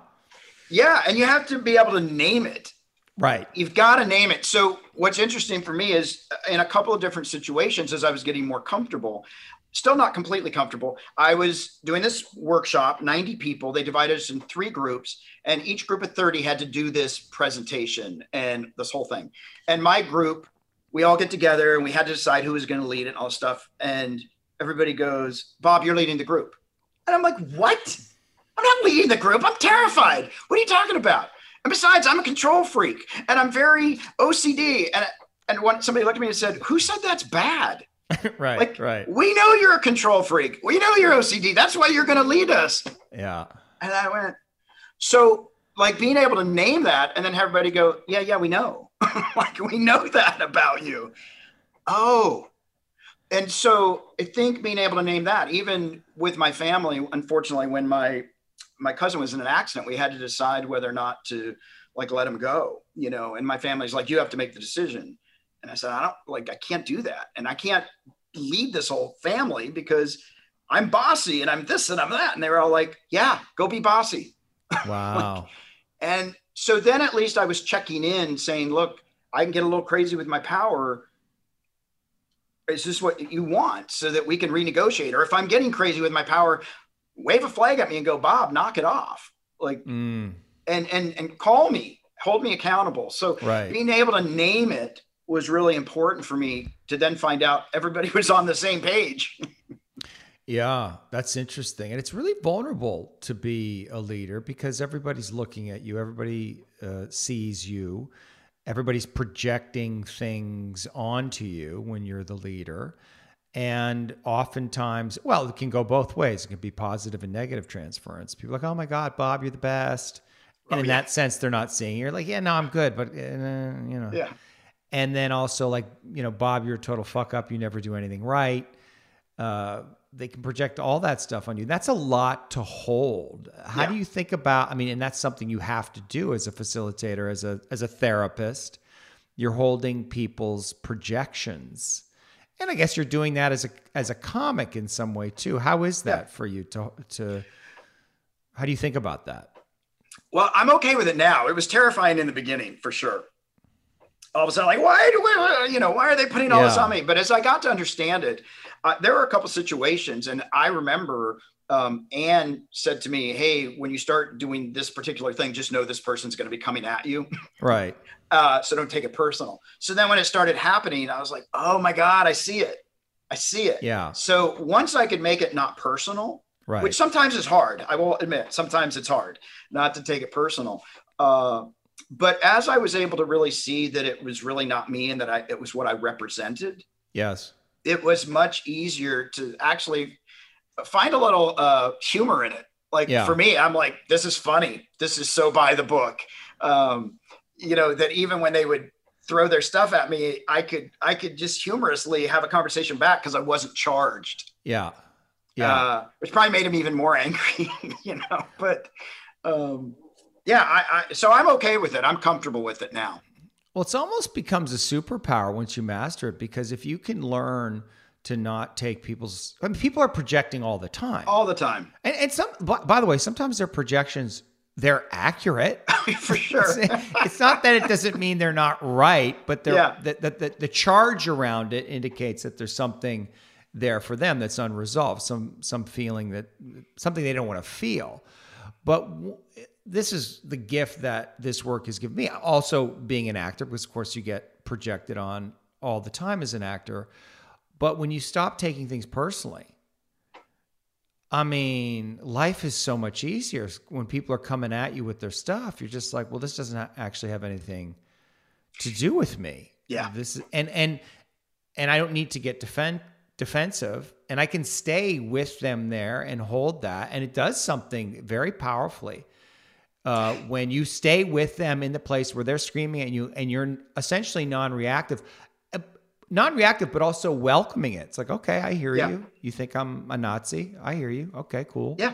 Yeah. And you have to be able to name it. Right. You've got to name it. So what's interesting for me is in a couple of different situations, as I was getting more comfortable, still not completely comfortable, I was doing this workshop, 90 people. They divided us in three groups, and each group of 30 had to do this presentation and this whole thing. And my group, we all get together and we had to decide who was going to lead it and all this stuff. And everybody goes, Bob, you're leading the group. And I'm like, what? I'm not leading the group. I'm terrified. What are you talking about? And besides, I'm a control freak and I'm very OCD. And when somebody looked at me and said, who said that's bad? Right. Like, right. We know you're a control freak. We know you're OCD. That's why you're going to lead us. Yeah. And I went, so like being able to name that and then have everybody go, yeah, we know. Like we know that about you. Oh. And so I think being able to name that, even with my family, unfortunately, when my cousin was in an accident, we had to decide whether or not to like let him go, and my family's like, you have to make the decision. And I said, I can't do that. And I can't lead this whole family because I'm bossy and I'm this and I'm that. And they were all like, yeah, go be bossy. Wow. And so then at least I was checking in saying, look, I can get a little crazy with my power. Is this what you want? So that we can renegotiate. Or if I'm getting crazy with my power, wave a flag at me and go, Bob, knock it off. Like, and call me hold me accountable. So being able to name it was really important for me to then find out everybody was on the same page. Yeah, that's interesting. And it's really vulnerable to be a leader because everybody's looking at you. Everybody sees you. Everybody's projecting things onto you when you're the leader. And oftentimes, well, it can go both ways. It can be positive and negative transference. People are like, oh my God, Bob, you're the best. And in that sense, they're not seeing you. You're like, yeah, no, I'm good. But, you know, and then also like, you know, Bob, you're a total fuck up. You never do anything right. They can project all that stuff on you. That's a lot to hold. How do you think about, I mean, and that's something you have to do as a facilitator, as a therapist, you're holding people's projections. And I guess you're doing that as a comic in some way too. How is that for you to, how do you think about that? Well, I'm okay with it now. It was terrifying in the beginning for sure. All of a sudden, like, why are they putting all this on me? But as I got to understand it, there were a couple situations. And I remember Anne said to me, hey, when you start doing this particular thing, just know this person's going to be coming at you. Right. So don't take it personal. So then when it started happening, I was like, oh, my God, I see it. I see it. Yeah. So once I could make it not personal, which sometimes is hard. I will admit, sometimes it's hard not to take it personal. But as I was able to really see that it was really not me and that it was what I represented. Yes. It was much easier to actually find a little humor in it. Like for me, I'm like, this is funny. This is so by the book. You know, that even when they would throw their stuff at me, I could just humorously have a conversation back because I wasn't charged. Yeah. Yeah. Which probably made him even more angry, you know, but, yeah, so I'm okay with it. I'm comfortable with it now. Well, it's almost becomes a superpower once you master it, because if you can learn to not take people's, I mean, people are projecting all the time. All the time. And some, by the way, sometimes their projections, they're accurate. For sure. It's not that it doesn't mean they're not right, but the charge around it indicates that there's something there for them that's unresolved, some feeling that, something they don't want to feel. But this is the gift that this work has given me. Also being an actor, because of course you get projected on all the time as an actor. But when you stop taking things personally, I mean, life is so much easier. When people are coming at you with their stuff, you're just like, well, this doesn't actually have anything to do with me. Yeah. This is, and I don't need to get defensive, and I can stay with them there and hold that. And it does something very powerfully. When you stay with them in the place where they're screaming at you and you're essentially non-reactive, but also welcoming it. It's like, okay, I hear you. You think I'm a Nazi? I hear you. Okay, cool. Yeah.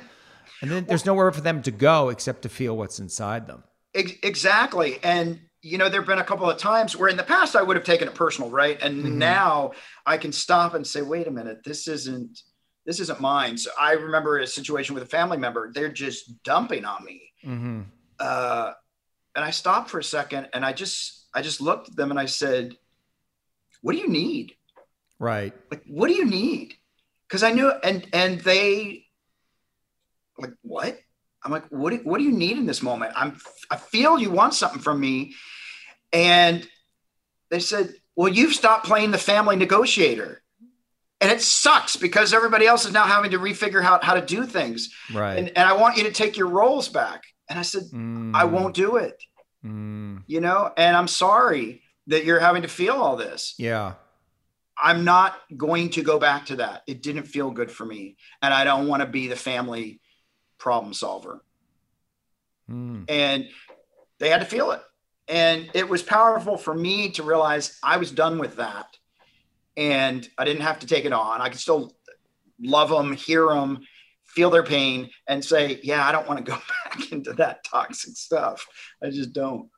And then there's nowhere for them to go except to feel what's inside them. Exactly. And, you know, there've been a couple of times where in the past I would have taken it personal. Right. And now I can stop and say, wait a minute, this isn't mine. So I remember a situation with a family member. They're just dumping on me. And I stopped for a second and I just looked at them and I said, what do you need? Right. Like, what do you need? Cause I knew, and they like, what? I'm like, what do you need in this moment? I feel you want something from me. And they said, well, you've stopped playing the family negotiator. And it sucks because everybody else is now having to refigure out how to do things. Right. And I want you to take your roles back. And I said, I won't do it, you know, and I'm sorry that you're having to feel all this. Yeah. I'm not going to go back to that. It didn't feel good for me. And I don't want to be the family problem solver. And they had to feel it. And it was powerful for me to realize I was done with that. And I didn't have to take it on. I could still love them, hear them, feel their pain, and say, yeah, I don't want to go back into that toxic stuff. I just don't.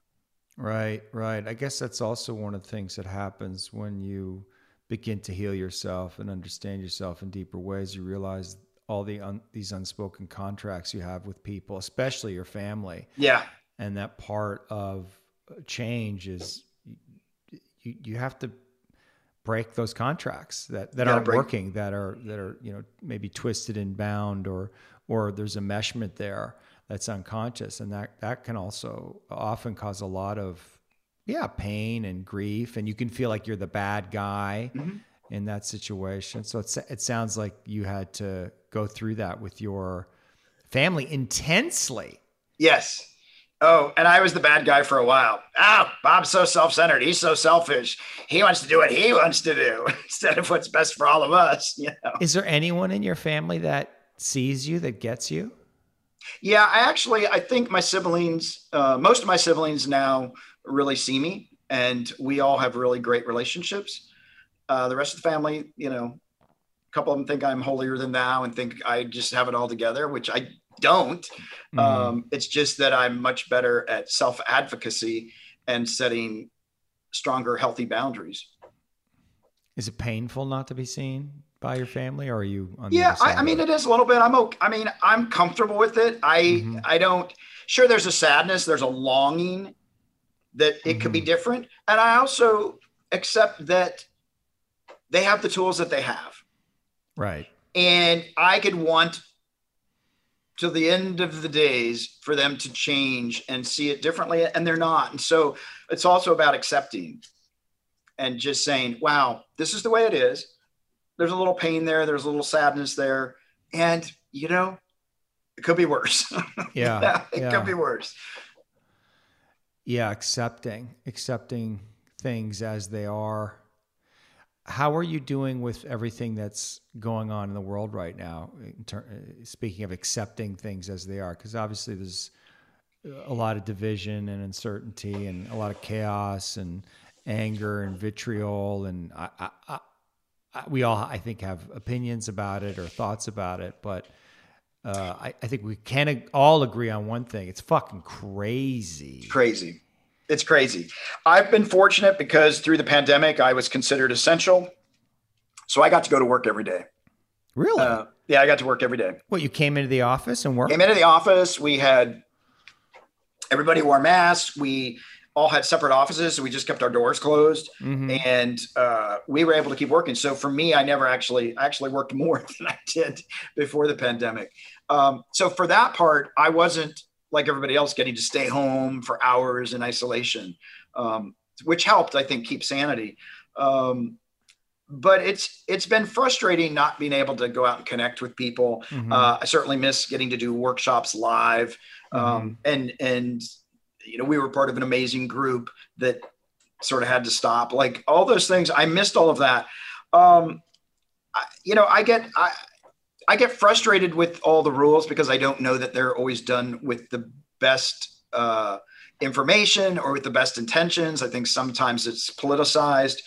Right, right. I guess that's also one of the things that happens when you begin to heal yourself and understand yourself in deeper ways. You realize all these unspoken contracts you have with people, especially your family. Yeah. And that part of change is you have to break those contracts that aren't working, that are, you know, maybe twisted and bound or there's a meshment there that's unconscious. And that can also often cause a lot of, pain and grief. And you can feel like you're the bad guy in that situation. So it sounds like you had to go through that with your family intensely. Yes. Oh, and I was the bad guy for a while. Oh, Bob's so self-centered. He's so selfish. He wants to do what he wants to do instead of what's best for all of us. You know? Is there anyone in your family that sees you, that gets you? Yeah, I think my siblings, most of my siblings now really see me, and we all have really great relationships. The rest of the family, a couple of them think I'm holier than thou and think I just have it all together, which I don't. It's just that I'm much better at self-advocacy and setting stronger, healthy boundaries. Is it painful not to be seen by your family, or are you on the other side? I mean, it is a little bit. I'm okay. I mean, I'm comfortable with it. I don't, sure, there's a sadness, there's a longing that it could be different. And I also accept that they have the tools that they have. Right. And I could want to the end of the days for them to change and see it differently, and they're not. And so it's also about accepting and just saying, wow, this is the way it is. There's a little pain there. There's a little sadness there. And, it could be worse. Yeah. It could be worse. Yeah. Accepting things as they are. How are you doing with everything that's going on in the world right now? Speaking of accepting things as they are, because obviously there's a lot of division and uncertainty and a lot of chaos and anger and vitriol. And we all, I think, have opinions about it or thoughts about it, but I think we can all agree on one thing. It's fucking crazy. It's crazy. I've been fortunate because through the pandemic, I was considered essential. So I got to go to work every day. Really? Yeah, I got to work every day. What, you came into the office and worked? Came into the office. We had, everybody wore masks. We all had separate offices. So we just kept our doors closed and we were able to keep working. So for me, I never actually worked more than I did before the pandemic. So for that part, I wasn't like everybody else getting to stay home for hours in isolation, which helped, I think, keep sanity. But it's been frustrating not being able to go out and connect with people. I certainly miss getting to do workshops live. And we were part of an amazing group that sort of had to stop, like all those things. I missed all of that. I get frustrated with all the rules because I don't know that they're always done with the best information or with the best intentions. I think sometimes it's politicized.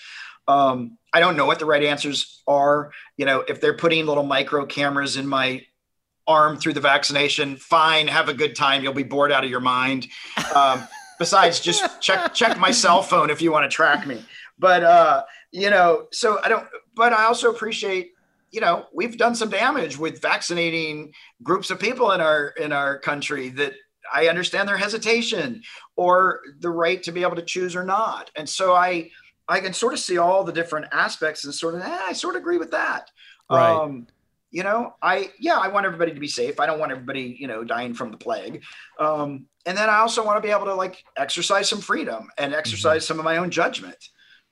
I don't know what the right answers are. If they're putting little micro cameras in my arm through the vaccination, fine, have a good time. You'll be bored out of your mind. Besides, just check my cell phone if you want to track me. But, but I also appreciate, we've done some damage with vaccinating groups of people in our country that I understand their hesitation or the right to be able to choose or not. And so I can sort of see all the different aspects and I sort of agree with that. Right. I want everybody to be safe. I don't want everybody, dying from the plague. And then I also want to be able to exercise some freedom and exercise some of my own judgment.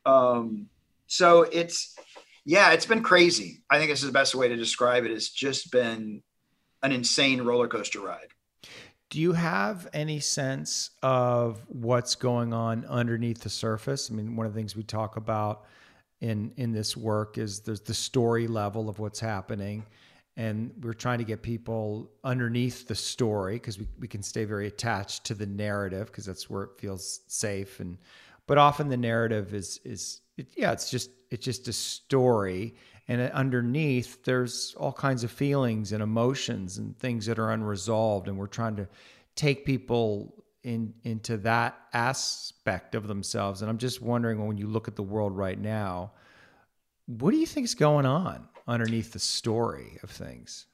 So it's been crazy. I think this is the best way to describe it. It's just been an insane roller coaster ride. Do you have any sense of what's going on underneath the surface? I mean, one of the things we talk about in this work is there's the story level of what's happening. And we're trying to get people underneath the story because we can stay very attached to the narrative because that's where it feels safe. But often the narrative it's just a story, and underneath there's all kinds of feelings and emotions and things that are unresolved. And we're trying to take people into that aspect of themselves. And I'm just wondering, when you look at the world right now, what do you think is going on underneath the story of things?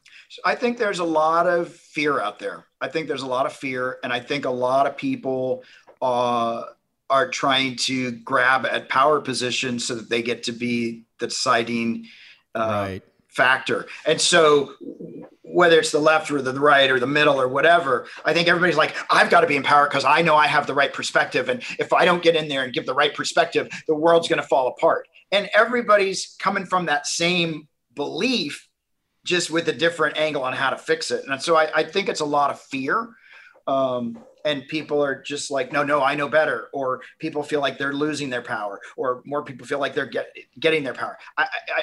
I think there's a lot of fear out there. I think there's a lot of fear. And I think a lot of people, are trying to grab at power positions so that they get to be the deciding factor. And so whether it's the left or the right or the middle or whatever, I think everybody's like, I've got to be empowered because I know I have the right perspective. And if I don't get in there and give the right perspective, the world's going to fall apart. And everybody's coming from that same belief, just with a different angle on how to fix it. And so I think it's a lot of fear. And people are just like, no, I know better. Or people feel like they're losing their power, or more people feel like they're getting their power.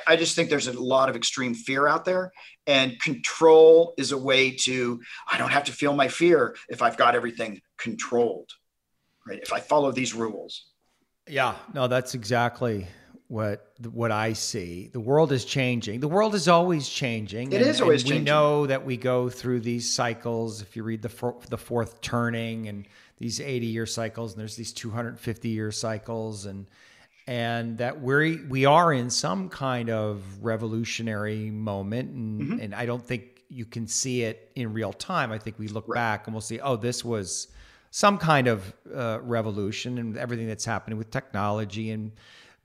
I just think there's a lot of extreme fear out there, and control is a way to, I don't have to feel my fear if I've got everything controlled, right? If I follow these rules. Yeah, no, that's exactly what I see. The world is changing. The world is always changing. It is always changing. We know that we go through these cycles. If you read the Fourth Turning, and these 80-year cycles, and there's these 250-year cycles, and that we are in some kind of revolutionary moment. And, mm-hmm. and I don't think you can see it in real time. I think we look back and we'll see, oh, this was some kind of revolution, and everything that's happening with technology and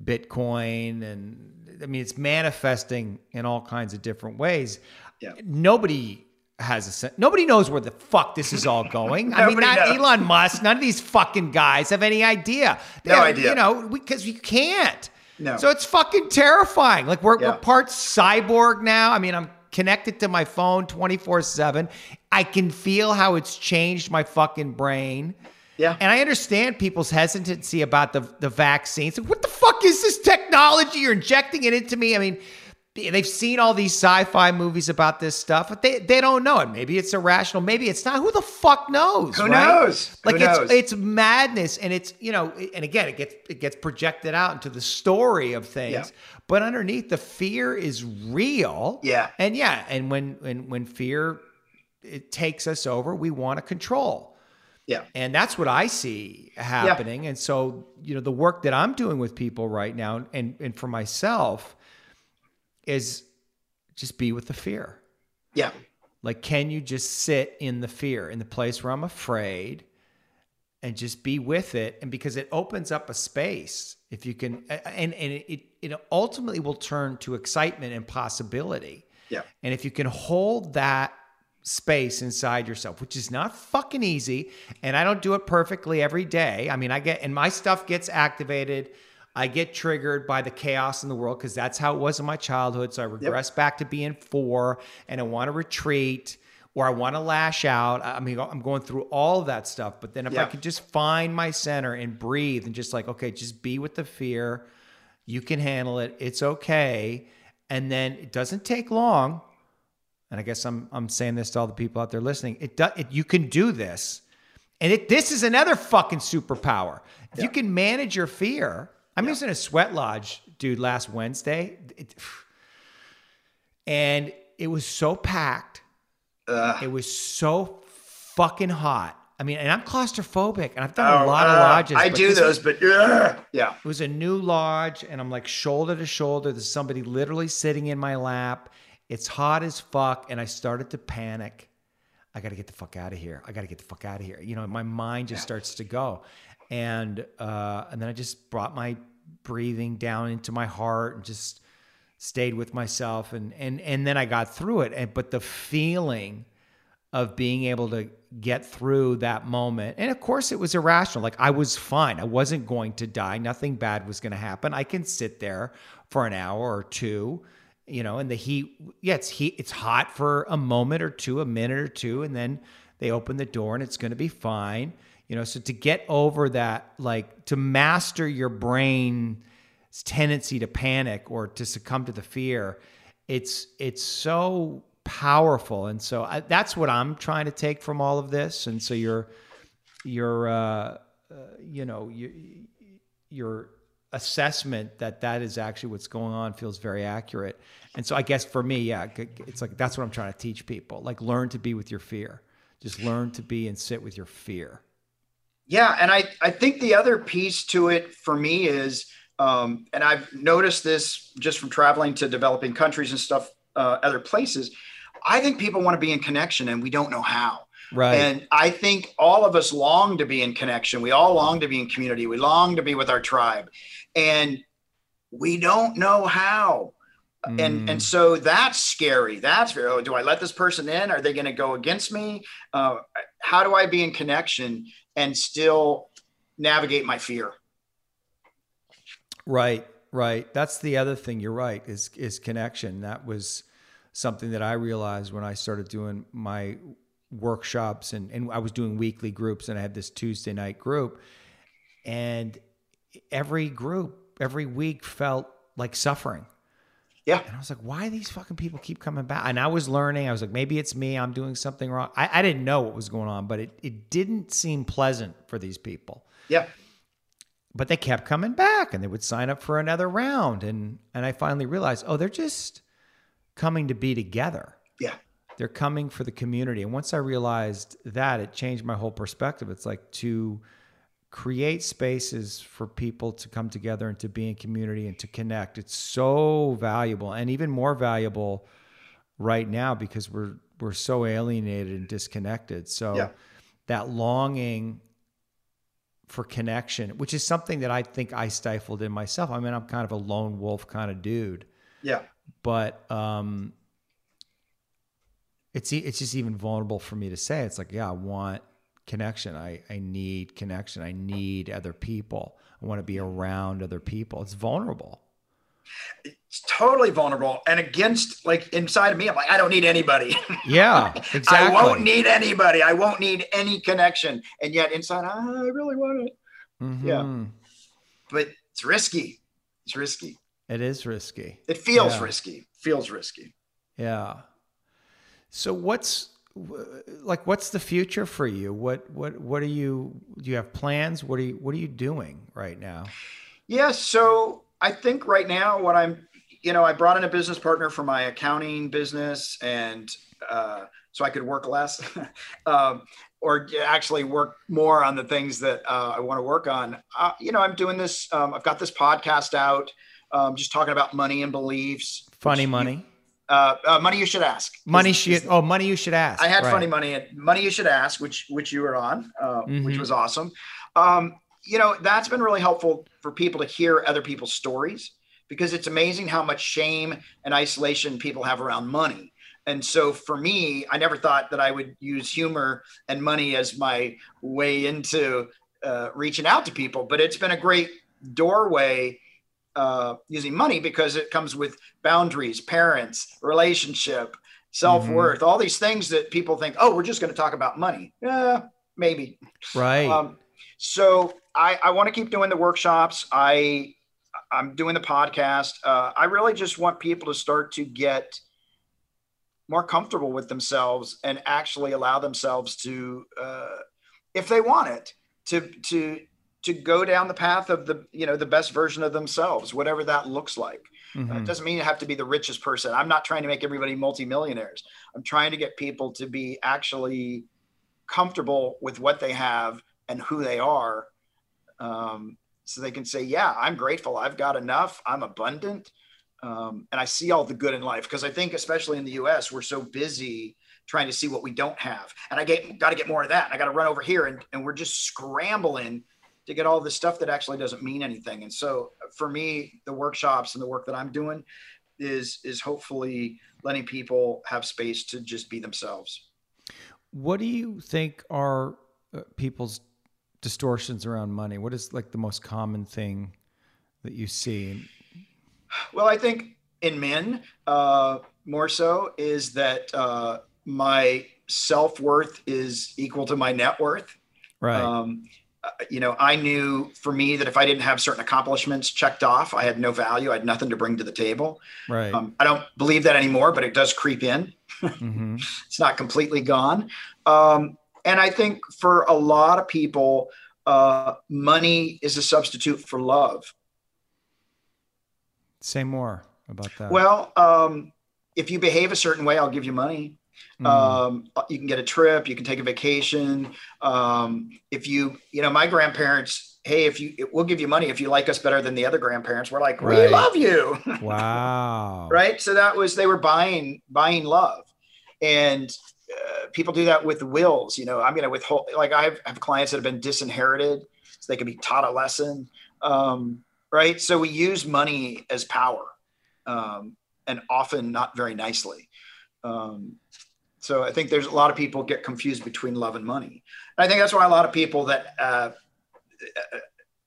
Bitcoin, and I mean, it's manifesting in all kinds of diffent ways. Yeah. Nobody knows where the fuck this is all going. I mean, not knows. Elon Musk, none of these fucking guys have any idea. No idea. You know, because you can't. No. So it's fucking terrifying. Like we're part cyborg now. I mean, I'm connected to my phone 24/7. I can feel how it's changed my fucking brain. Yeah. And I understand people's hesitancy about the vaccines. Like, what the fuck is this technology? You're injecting it into me. I mean, they've seen all these sci-fi movies about this stuff, but they don't know it. Maybe it's irrational. Maybe it's not. Who the fuck knows? Who knows? Like it's madness. And it's, you know, and again, it gets projected out into the story of things, but underneath, the fear is real. Yeah. And when fear, it takes us over, we want to control. Yeah. And that's what I see happening. Yeah. And so, you know, the work that I'm doing with people right now and for myself is just be with the fear. Yeah. Like, can you just sit in the fear, in the place where I'm afraid, and just be with it? And because it opens up a space, if you can, and it ultimately will turn to excitement and possibility. Yeah. And if you can hold that space inside yourself, which is not fucking easy. And I don't do it perfectly every day. I mean, my stuff gets activated. I get triggered by the chaos in the world, because that's how it was in my childhood. So I regress back to being 4, and I want to retreat, or I want to lash out. I mean, I'm going through all of that stuff. But then if I could just find my center and breathe and just like, okay, just be with the fear. You can handle it. It's okay. And then it doesn't take long. And I guess I'm saying this to all the people out there listening. You can do this, and this is another fucking superpower. If you can manage your fear. I was in a sweat lodge, dude, last Wednesday, and it was so packed. Ugh. It was so fucking hot. I mean, and I'm claustrophobic, and I've done a lot of lodges. I do those. It was a new lodge, and I'm like shoulder to shoulder. There's somebody literally sitting in my lap. It's hot as fuck, and I started to panic. I got to get the fuck out of here. You know, my mind just starts to go. And then I just brought my breathing down into my heart and just stayed with myself. And then I got through it. But the feeling of being able to get through that moment, and of course it was irrational. Like, I was fine. I wasn't going to die. Nothing bad was going to happen. I can sit there for an hour or two. You know, and the heat, it's heat. It's hot for a minute or two, and then they open the door and it's going to be fine. You know, so to get over that, like to master your brain's tendency to panic or to succumb to the fear, it's so powerful. And so that's what I'm trying to take from all of this. And so your assessment that is actually what's going on feels very accurate. And so I guess for me, it's like, that's what I'm trying to teach people. Like, learn to be with your fear. Just learn to be and sit with your fear. Yeah. And I think the other piece to it for me is, and I've noticed this just from traveling to developing countries and stuff, other places, I think people want to be in connection and we don't know how. Right. And I think all of us long to be in connection. We all long to be in community. We long to be with our tribe, and we don't know how. And so that's scary. That's, oh, do I let this person in? Are they going to go against me? How do I be in connection and still navigate my fear? Right, right. That's the other thing. You're right, is connection. That was something that I realized when I started doing my workshops, and I was doing weekly groups, and I had this Tuesday night group, and every group, every week felt like suffering. Yeah. And I was like, why do these fucking people keep coming back? And I was learning. I was like, maybe it's me. I'm doing something wrong. I didn't know what was going on, but it didn't seem pleasant for these people. Yeah. But they kept coming back, and they would sign up for another round. And I finally realized, oh, they're just coming to be together. Yeah. They're coming for the community. And once I realized that, it changed my whole perspective. It's like to create spaces for people to come together and to be in community and to connect. It's so valuable, and even more valuable right now because we're so alienated and disconnected. So yeah, that longing for connection, which is something that I think I stifled in myself. I mean, I'm kind of a lone wolf kind of dude. Yeah. But it's just even vulnerable for me to say. It's like, yeah, I want connection. I need connection. I need other people. I want to be around other people. It's vulnerable. It's totally vulnerable. And against, like, inside of me, I'm like, I don't need anybody. Yeah, exactly. I won't need anybody. I won't need any connection. And yet inside, I really want it. Mm-hmm. Yeah. But it's risky. It's risky. It is risky. It feels risky. Feels risky. Yeah. So what's the future for you? What are you, do you have plans? What are you doing right now? Yeah. So I think right now what I'm, I brought in a business partner for my accounting business, and so I could work less or actually work more on the things that I want to work on. I'm doing this. I've got this podcast out, just talking about money and beliefs. Funny money. Money You Should Ask. Money You Should Ask. I had funny money and Money You Should Ask, which you were on, which was awesome. That's been really helpful for people to hear other people's stories, because it's amazing how much shame and isolation people have around money. And so for me, I never thought that I would use humor and money as my way into reaching out to people, but it's been a great doorway using money, because it comes with boundaries, parents, relationship, self-worth, all these things that people think, oh, we're just going to talk about money. Yeah, maybe. Right. So I want to keep doing the workshops. I'm doing the podcast. I really just want people to start to get more comfortable with themselves and actually allow themselves to, if they want it, to go down the path of the best version of themselves, whatever that looks like. It doesn't mean you have to be the richest person. I'm not trying to make everybody multimillionaires. I'm trying to get people to be actually comfortable with what they have and who they are. So they can say, yeah, I'm grateful. I've got enough. I'm abundant. And I see all the good in life. Cause I think, especially in the US, we're so busy trying to see what we don't have. And got to get more of that. I got to run over here. And we're just scrambling to get all this stuff that actually doesn't mean anything. And so for me, the workshops and the work that I'm doing is hopefully letting people have space to just be themselves. What do you think are people's distortions around money? What is like the most common thing that you see? Well, I think in men, more so, is that my self-worth is equal to my net worth. Right. I knew for me that if I didn't have certain accomplishments checked off, I had no value. I had nothing to bring to the table. Right. I don't believe that anymore, but it does creep in. It's not completely gone. And I think for a lot of people, money is a substitute for love. Say more about that. Well, if you behave a certain way, I'll give you money. You can get a trip, you can take a vacation. If you my grandparents, hey, we'll give you money if you like us better than the other grandparents. We're like, we love you. Wow. Right. So they were buying love, and people do that with wills. I'm going to withhold, like I have clients that have been disinherited so they can be taught a lesson. Right. So we use money as power. and often not very nicely. So I think there's a lot of people get confused between love and money. And I think that's why a lot of people that,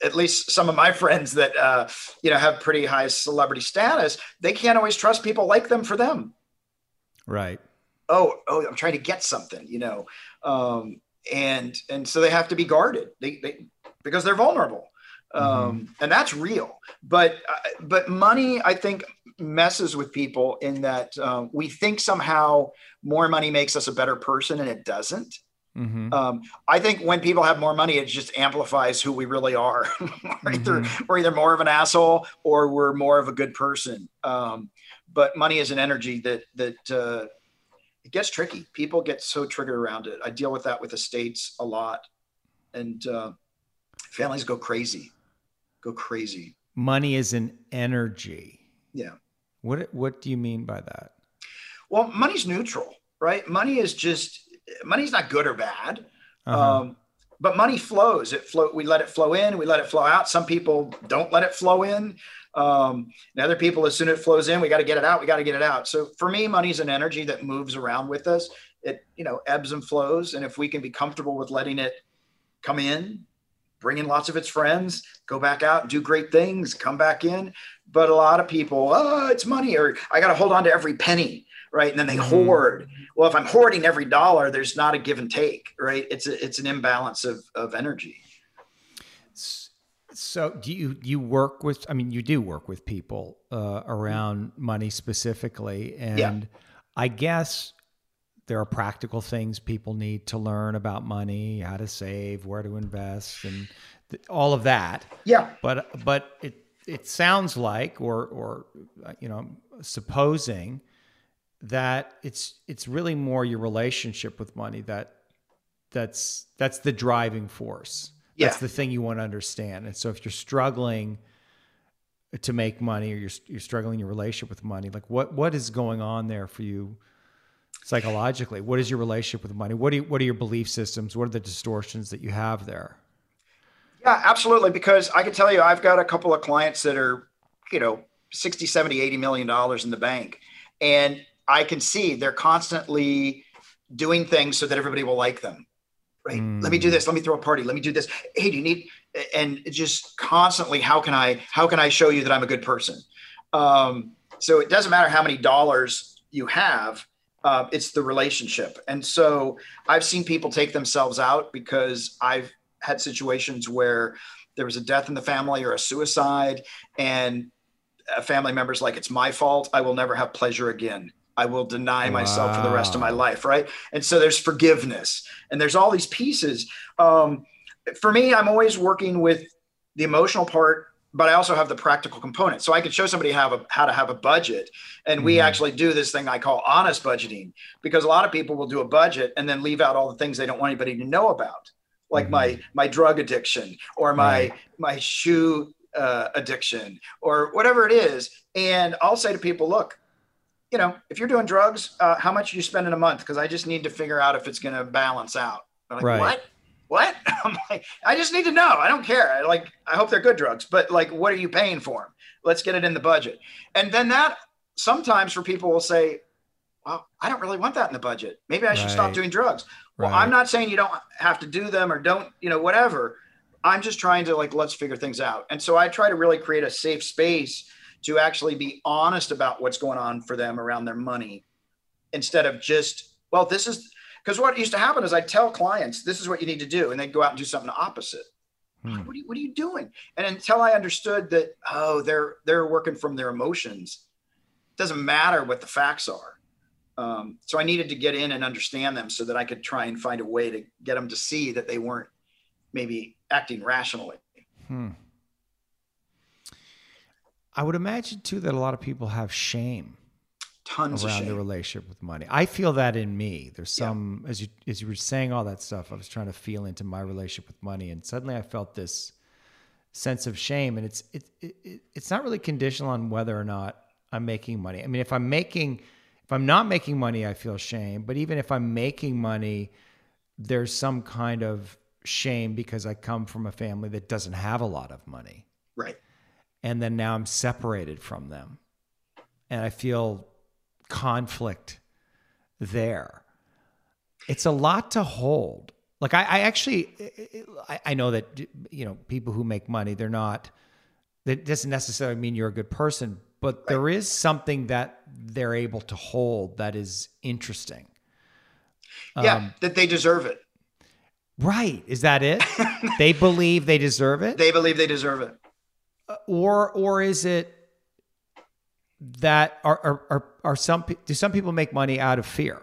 at least some of my friends that, you know, have pretty high celebrity status, they can't always trust people like them for them. Right. Oh, I'm trying to get something, you know? And so they have to be guarded because they're vulnerable. And that's real, but money, I think, messes with people in that we think somehow more money makes us a better person, and it doesn't. Mm-hmm. I think when people have more money, it just amplifies who we really are. We're either more of an asshole or we're more of a good person. But money is an energy that it gets tricky. People get so triggered around it. I deal with that with estates a lot, and families go crazy. Money is an energy. Yeah. What do you mean by that? Well, money's neutral, right? Money's not good or bad. But money flows. We let it flow in, we let it flow out. Some people don't let it flow in. And other people, as soon as it flows in, we got to get it out. So for me, money's an energy that moves around with us. It, you know, ebbs and flows. And if we can be comfortable with letting it come in, bring in lots of its friends, go back out and do great things, come back in. But a lot of people, it's money, or I got to hold on to every penny, right? And then they hoard. Well, if I'm hoarding every dollar, there's not a give and take, right? It's an imbalance of energy. So do you work with, I mean, you do work with people around money specifically. And yeah. I guess there are practical things people need to learn about money, how to save, where to invest, and all of that. Yeah. But it sounds like, or you know, supposing that it's really more your relationship with money that's the driving force. Yeah. That's the thing you want to understand. And so if you're struggling to make money, or you're struggling in your relationship with money, like what is going on there for you? Psychologically, what is your relationship with money? What are your belief systems? What are the distortions that you have there? Yeah, absolutely. Because I can tell you, I've got a couple of clients that are, you know, 60, 70, $80 million in the bank. And I can see they're constantly doing things so that everybody will like them. Right. Let me do this. Let me throw a party. Let me do this. Hey, do you need, and just constantly, how can I show you that I'm a good person? So it doesn't matter how many dollars you have. It's the relationship. And so I've seen people take themselves out because I've had situations where there was a death in the family or a suicide, and a family member's like, it's my fault. I will never have pleasure again. I will deny myself for the rest of my life. Right. And so there's forgiveness, and there's all these pieces. For me, I'm always working with the emotional part, but I also have the practical component. So I could show somebody how to have a budget. And we actually do this thing I call honest budgeting, because a lot of people will do a budget and then leave out all the things they don't want anybody to know about, like my drug addiction, or my shoe addiction, or whatever it is. And I'll say to people, look, you know, if you're doing drugs, how much do you spend in a month? Because I just need to figure out if it's going to balance out. I'm like, right. What? I'm like, I just need to know. I don't care. I hope they're good drugs, but like, what are you paying for them? Let's get it in the budget. And then that sometimes for people will say, well, I don't really want that in the budget. Maybe I should stop doing drugs. Well, I'm not saying you don't have to do them or don't, you know, whatever. I'm just trying to like, let's figure things out. And so I try to really create a safe space to actually be honest about what's going on for them around their money, instead of just, well, this is, because what used to happen is I tell clients, this is what you need to do, and they'd go out and do something opposite. What are you doing? And until I understood that, they're working from their emotions, it doesn't matter what the facts are. So I needed to get in and understand them so that I could try and find a way to get them to see that they weren't maybe acting rationally. I would imagine too that a lot of people have shame. Tons around the relationship with money. I feel that in me. There's some, as you were saying all that stuff, I was trying to feel into my relationship with money, and suddenly I felt this sense of shame. And it's not really conditional on whether or not I'm making money. I mean, if I'm not making money, I feel shame. But even if I'm making money, there's some kind of shame because I come from a family that doesn't have a lot of money. Right. And then now I'm separated from them. and I feel conflict there. It's a lot to hold. Like I know that, you know, people who make money, they're not, that doesn't necessarily mean you're a good person, but right. There is something that they're able to hold that is interesting. Yeah, that they deserve it. Right. Is that it? They believe they deserve it? They believe they deserve it. Or is it that do some people make money out of fear?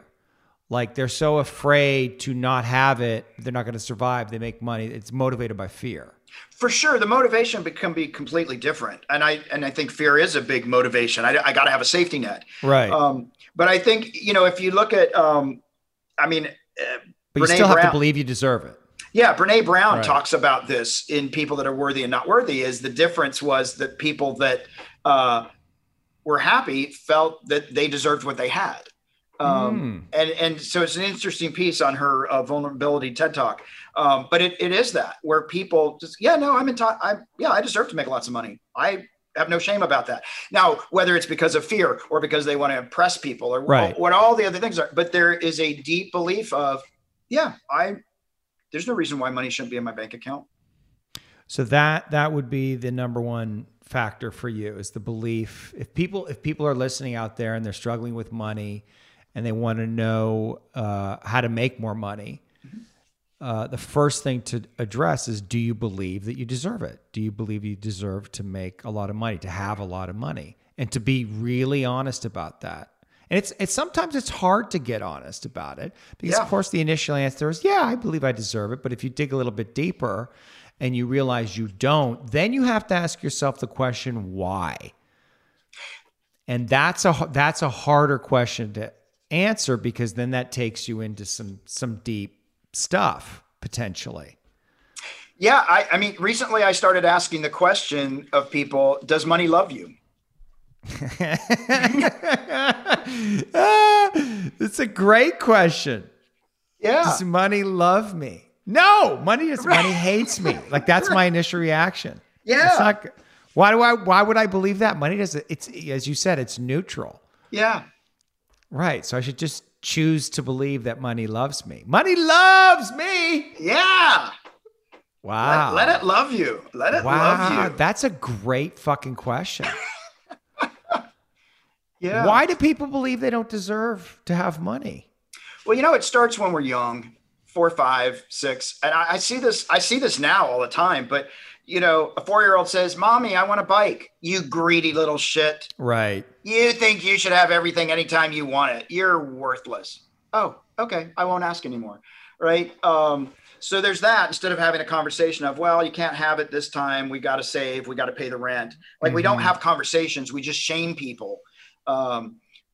Like they're so afraid to not have it, they're not going to survive. They make money. It's motivated by fear. For sure. The motivation can be completely different. And I think fear is a big motivation. I got to have a safety net. Right. But I think, you know, if you look at, but you still have to believe you deserve it. Yeah. Brene Brown talks about this in People That Are Worthy and Not Worthy, is the difference was that people that were happy felt that they deserved what they had. And so it's an interesting piece on her vulnerability TED Talk. But it is that where people just, I deserve to make lots of money. I have no shame about that. Now, whether it's because of fear or because they want to impress people or what all the other things are, but there is a deep belief of, there's no reason why money shouldn't be in my bank account. So that would be the number one factor for you, is the belief. If people are listening out there and they're struggling with money, and they want to know how to make more money, the first thing to address is, do you believe that you deserve it? Do you believe you deserve to make a lot of money, to have a lot of money, and to be really honest about that? And it's sometimes it's hard to get honest about it because, of course, the initial answer is, I believe I deserve it. But if you dig a little bit deeper and you realize you don't, then you have to ask yourself the question, why? And that's a harder question to answer, because then that takes you into some deep stuff potentially. Yeah. I mean, recently I started asking the question of people, does money love you? It's a great question. Yeah. Does money love me? No, money hates me. Like that's my initial reaction. Yeah. It's not, why would I believe that? Money doesn't, it's, as you said, it's neutral. Yeah. Right. So I should just choose to believe that money loves me. Money loves me. Yeah. Wow. Let it love you. Let it love you. That's a great fucking question. Yeah. Why do people believe they don't deserve to have money? Well, you know, it starts when we're young, 4, 5, 6. And I see this now all the time, but you know, a 4-year-old says, "Mommy, I want a bike." You greedy little shit. Right. You think you should have everything anytime you want it. You're worthless. Oh, okay. I won't ask anymore. Right. So there's that, instead of having a conversation of, well, you can't have it this time. We got to save. We got to pay the rent. Like we don't have conversations. We just shame people.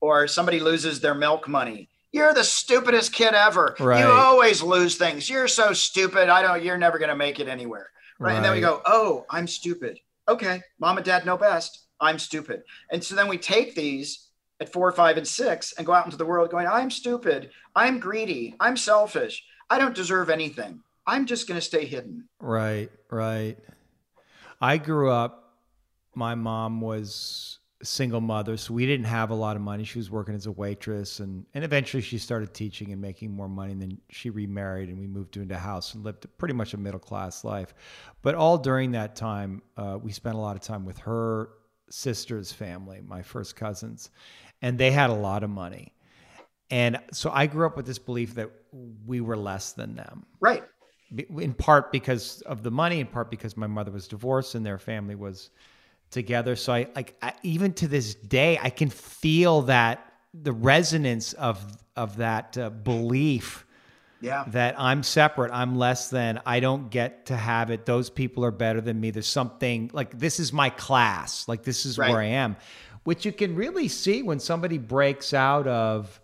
Or somebody loses their milk money. You're the stupidest kid ever. Right. You always lose things. You're so stupid. You're never going to make it anywhere. Right. And then we go, oh, I'm stupid. Okay. Mom and dad know best. I'm stupid. And so then we take these at 4, 5, and 6 and go out into the world going, I'm stupid. I'm greedy. I'm selfish. I don't deserve anything. I'm just going to stay hidden. Right. Right. I grew up, my mom was a single mother, so we didn't have a lot of money. She was working as a waitress, and eventually she started teaching and making more money, and then she remarried and we moved into a house and lived pretty much a middle-class life. But all during that time, we spent a lot of time with her sister's family, my first cousins, and they had a lot of money. And so I grew up with this belief that we were less than them. Right. In part because of the money, in part because my mother was divorced and their family was together. So I even to this day, I can feel that the resonance of that belief that I'm separate, I'm less than, I don't get to have it. Those people are better than me. There's something like, this is my class. Like this is where I am, which you can really see when somebody breaks out of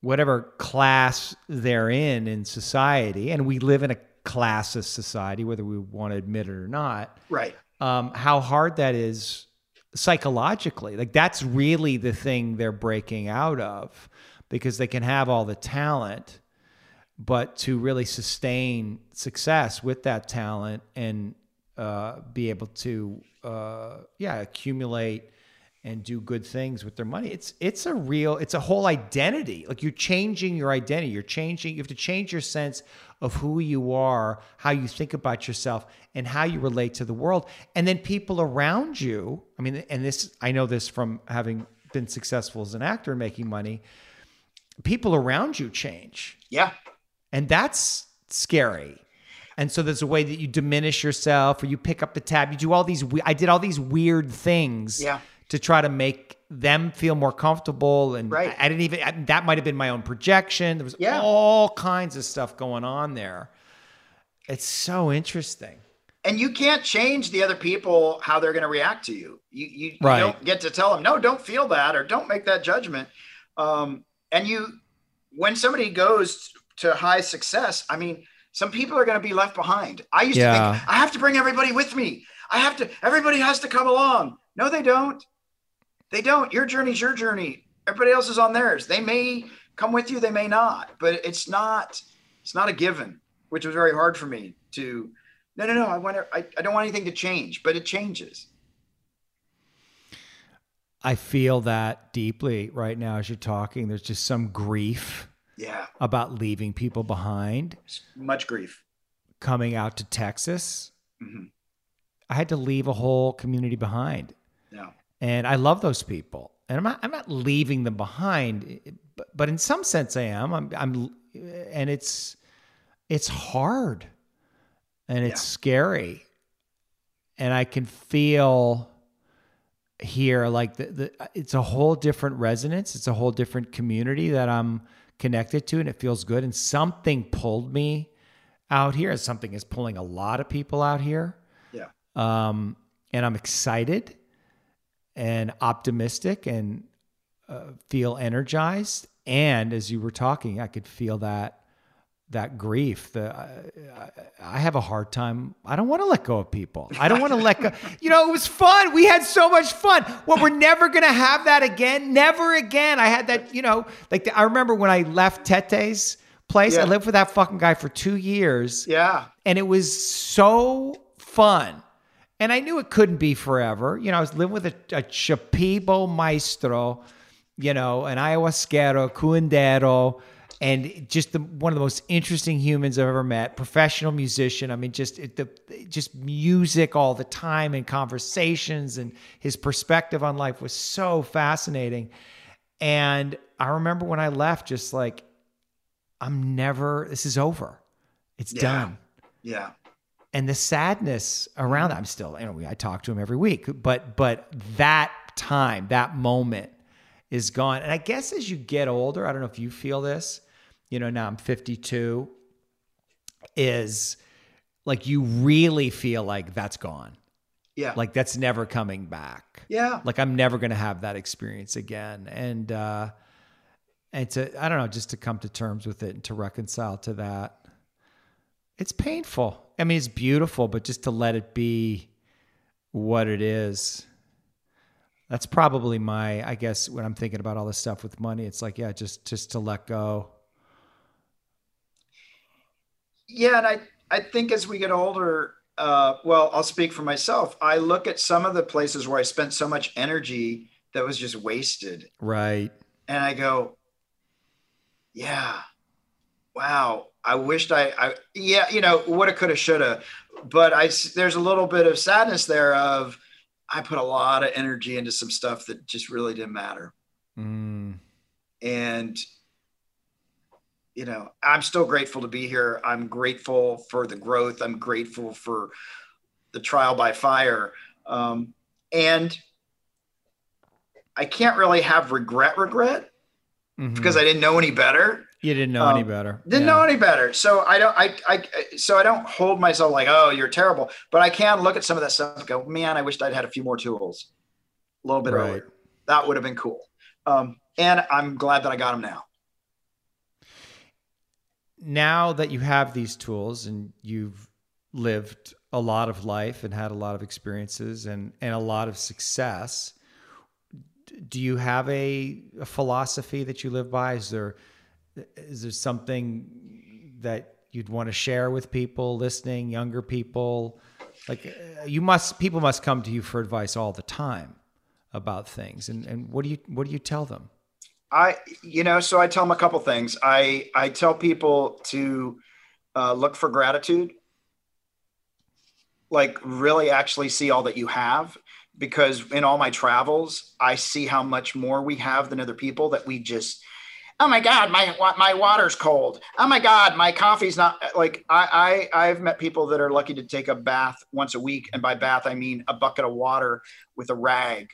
whatever class they're in society. And we live in a classless society, whether we want to admit it or not. Right. How hard that is psychologically. Like that's really the thing they're breaking out of, because they can have all the talent, but to really sustain success with that talent and be able to accumulate and do good things with their money. It's a real, it's a whole identity. Like you're changing your identity. You're changing, you have to change your sense of who you are, how you think about yourself, and how you relate to the world. And then people around you, I mean, and this, I know this from having been successful as an actor and making money, people around you change. Yeah. And that's scary. And so there's a way that you diminish yourself, or you pick up the tab. You do all these, I did all these weird things. Yeah. To try to make them feel more comfortable. And right. I didn't even, that might've been my own projection. There was all kinds of stuff going on there. It's so interesting. And you can't change the other people, how they're going to react to you. You right. don't get to tell them, no, don't feel that, or don't make that judgment. And you, when somebody goes to high success, I mean, some people are going to be left behind. I used to think, I have to bring everybody with me. Everybody has to come along. No, they don't. They don't. Your journey's your journey. Everybody else is on theirs. They may come with you. They may not, but it's not a given, which was very hard for me to, no. I don't want anything to change, but it changes. I feel that deeply right now as you're talking. There's just some grief about leaving people behind. Much grief. Coming out to Texas. Mm-hmm. I had to leave a whole community behind. Yeah. And I love those people, and I'm not leaving them behind, but in some sense I am. And it's hard, and it's scary, and I can feel here like it's a whole different resonance. It's a whole different community that I'm connected to, and it feels good. And something pulled me out here, as something is pulling a lot of people out here. Yeah. And I'm excited and optimistic, and feel energized. And as you were talking, I could feel that grief. I have a hard time. I don't want to let go of people. I don't want to let go. It was fun. We had so much fun. Well, we're never going to have that again. Never again. I had that, I remember when I left Tete's place, I lived with that fucking guy for 2 years. Yeah. And it was so fun. And I knew it couldn't be forever. I was living with a Chapibo maestro, an ayahuasquero, cuendero, and just one of the most interesting humans I've ever met, professional musician. I mean, just music all the time and conversations, and his perspective on life was so fascinating. And I remember when I left, just like, this is over. It's done. Yeah. And the sadness around that, I'm still, I talk to him every week, but that time, that moment is gone. And I guess as you get older, I don't know if you feel this, now I'm 52, is like, you really feel like that's gone. Yeah. Like that's never coming back. Yeah. Like I'm never going to have that experience again. And to, I don't know, just to come to terms with it and to reconcile to that. It's painful. I mean, it's beautiful, but just to let it be what it is. That's probably I guess when I'm thinking about all this stuff with money, it's like, just to let go. Yeah. And I think as we get older, I'll speak for myself. I look at some of the places where I spent so much energy that was just wasted. Right. And I go, wow. I wished woulda, coulda, shoulda, but there's a little bit of sadness there of, I put a lot of energy into some stuff that just really didn't matter. Mm. And, I'm still grateful to be here. I'm grateful for the growth. I'm grateful for the trial by fire. And I can't really have regret mm-hmm. because I didn't know any better. You didn't know any better. Didn't know any better. So I don't hold myself like, oh, you're terrible, but I can look at some of that stuff and go, man, I wished I'd had a few more tools a little bit earlier. That would have been cool. And I'm glad that I got them now. Now that you have these tools and you've lived a lot of life and had a lot of experiences and a lot of success, do you have a philosophy that you live by? Is there something that you'd want to share with people listening, younger people? Like people must come to you for advice all the time about things. And what do you tell them? So I tell them a couple things. I tell people to look for gratitude, like really actually see all that you have, because in all my travels, I see how much more we have than other people that we just, oh my God, my water's cold. Oh my God, my coffee's not, like I've met people that are lucky to take a bath once a week. And by bath, I mean a bucket of water with a rag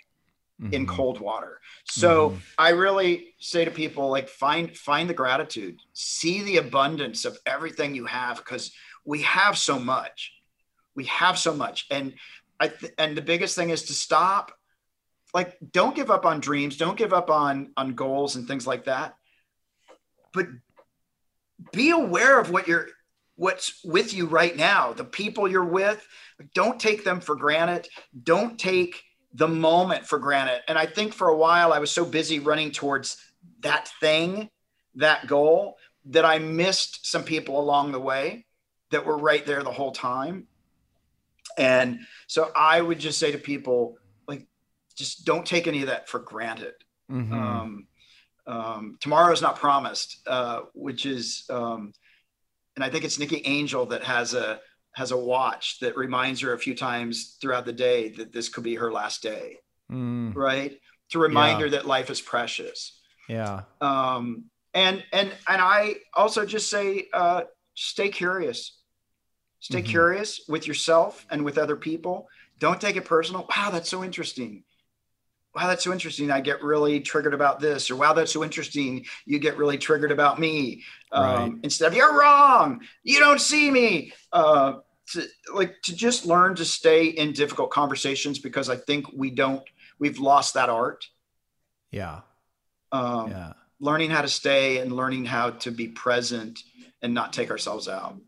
in cold water. So I really say to people, like, find the gratitude, see the abundance of everything you have, because we have so much. We have so much. And the biggest thing is to stop. Like, don't give up on dreams. Don't give up on goals and things like that. But be aware of what's with you right now, the people you're with. Don't take them for granted. Don't take the moment for granted. And I think for a while I was so busy running towards that thing, that goal, that I missed some people along the way that were right there the whole time. And so I would just say to people, like, just don't take any of that for granted. Tomorrow's not promised, which is, and I think it's Nikki Angel that has a watch that reminds her a few times throughout the day that this could be her last day, right? To remind her that life is precious. Yeah. And I also just say, stay curious. Stay curious with yourself and with other people. Don't take it personal. Wow, that's so interesting. Wow, that's so interesting. I get really triggered about this. Or wow, that's so interesting. You get really triggered about me. Right. Instead of, you're wrong. You don't see me. To just learn to stay in difficult conversations, because I think we've lost that art. Yeah. Learning how to stay and learning how to be present and not take ourselves out.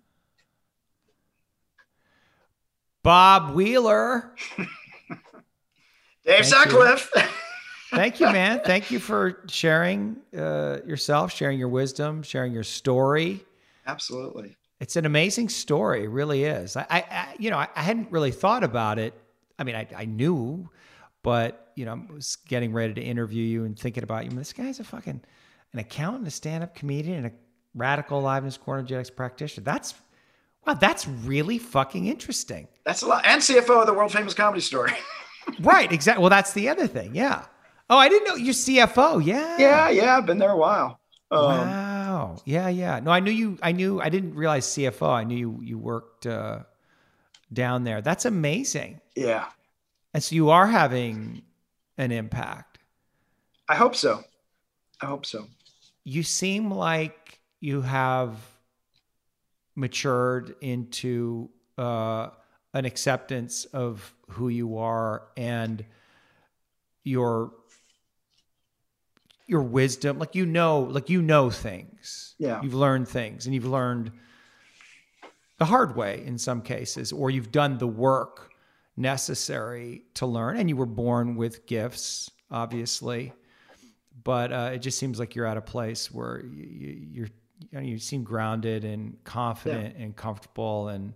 Bob Wheeler. Dave Sutcliffe. Thank you, man. Thank you for sharing yourself, sharing your wisdom, sharing your story. Absolutely. It's an amazing story. It really is. I hadn't really thought about it. I mean, I knew, but, you know, I was getting ready to interview you and thinking about you. I mean, this guy's an accountant, a stand-up comedian, and a radical aliveness core energetics practitioner. Wow, that's really fucking interesting. That's a lot. And CFO of the world famous Comedy Store. Right, exactly. Well, that's the other thing. Yeah. Oh, I didn't know you're CFO. Yeah. Yeah. I've been there a while. Wow. Yeah. No, I knew you. I didn't realize CFO. I knew you worked down there. That's amazing. Yeah. And so you are having an impact. I hope so. You seem like you have matured into an acceptance of who you are and your wisdom. Like, you know things. Yeah. You've learned things, and you've learned the hard way in some cases, or you've done the work necessary to learn, and you were born with gifts, obviously, but it just seems like you're at a place where you seem grounded and confident and comfortable, and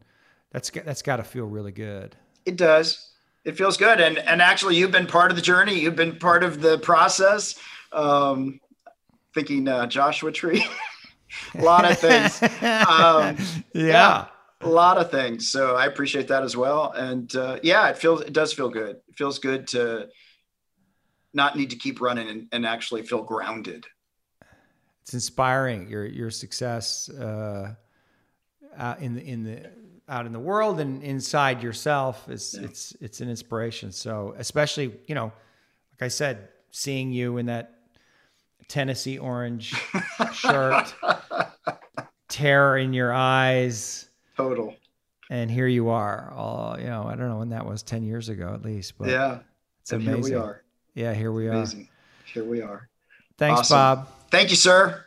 that's got to feel really good. It does. It feels good. And actually, you've been part of the journey. You've been part of the process. Thinking Joshua Tree, a lot of things. A lot of things. So I appreciate that as well. And it does feel good. It feels good to not need to keep running and actually feel grounded. It's inspiring, your success out in the world and inside yourself. It's an inspiration. So especially, you know, like I said, seeing you in that Tennessee orange shirt, terror in your eyes. Total. And here you are. I don't know when that was, 10 years ago at least. But yeah. It's amazing. Here we are. Yeah, here we are. Amazing. Here we are. Thanks, awesome. Bob. Thank you, sir.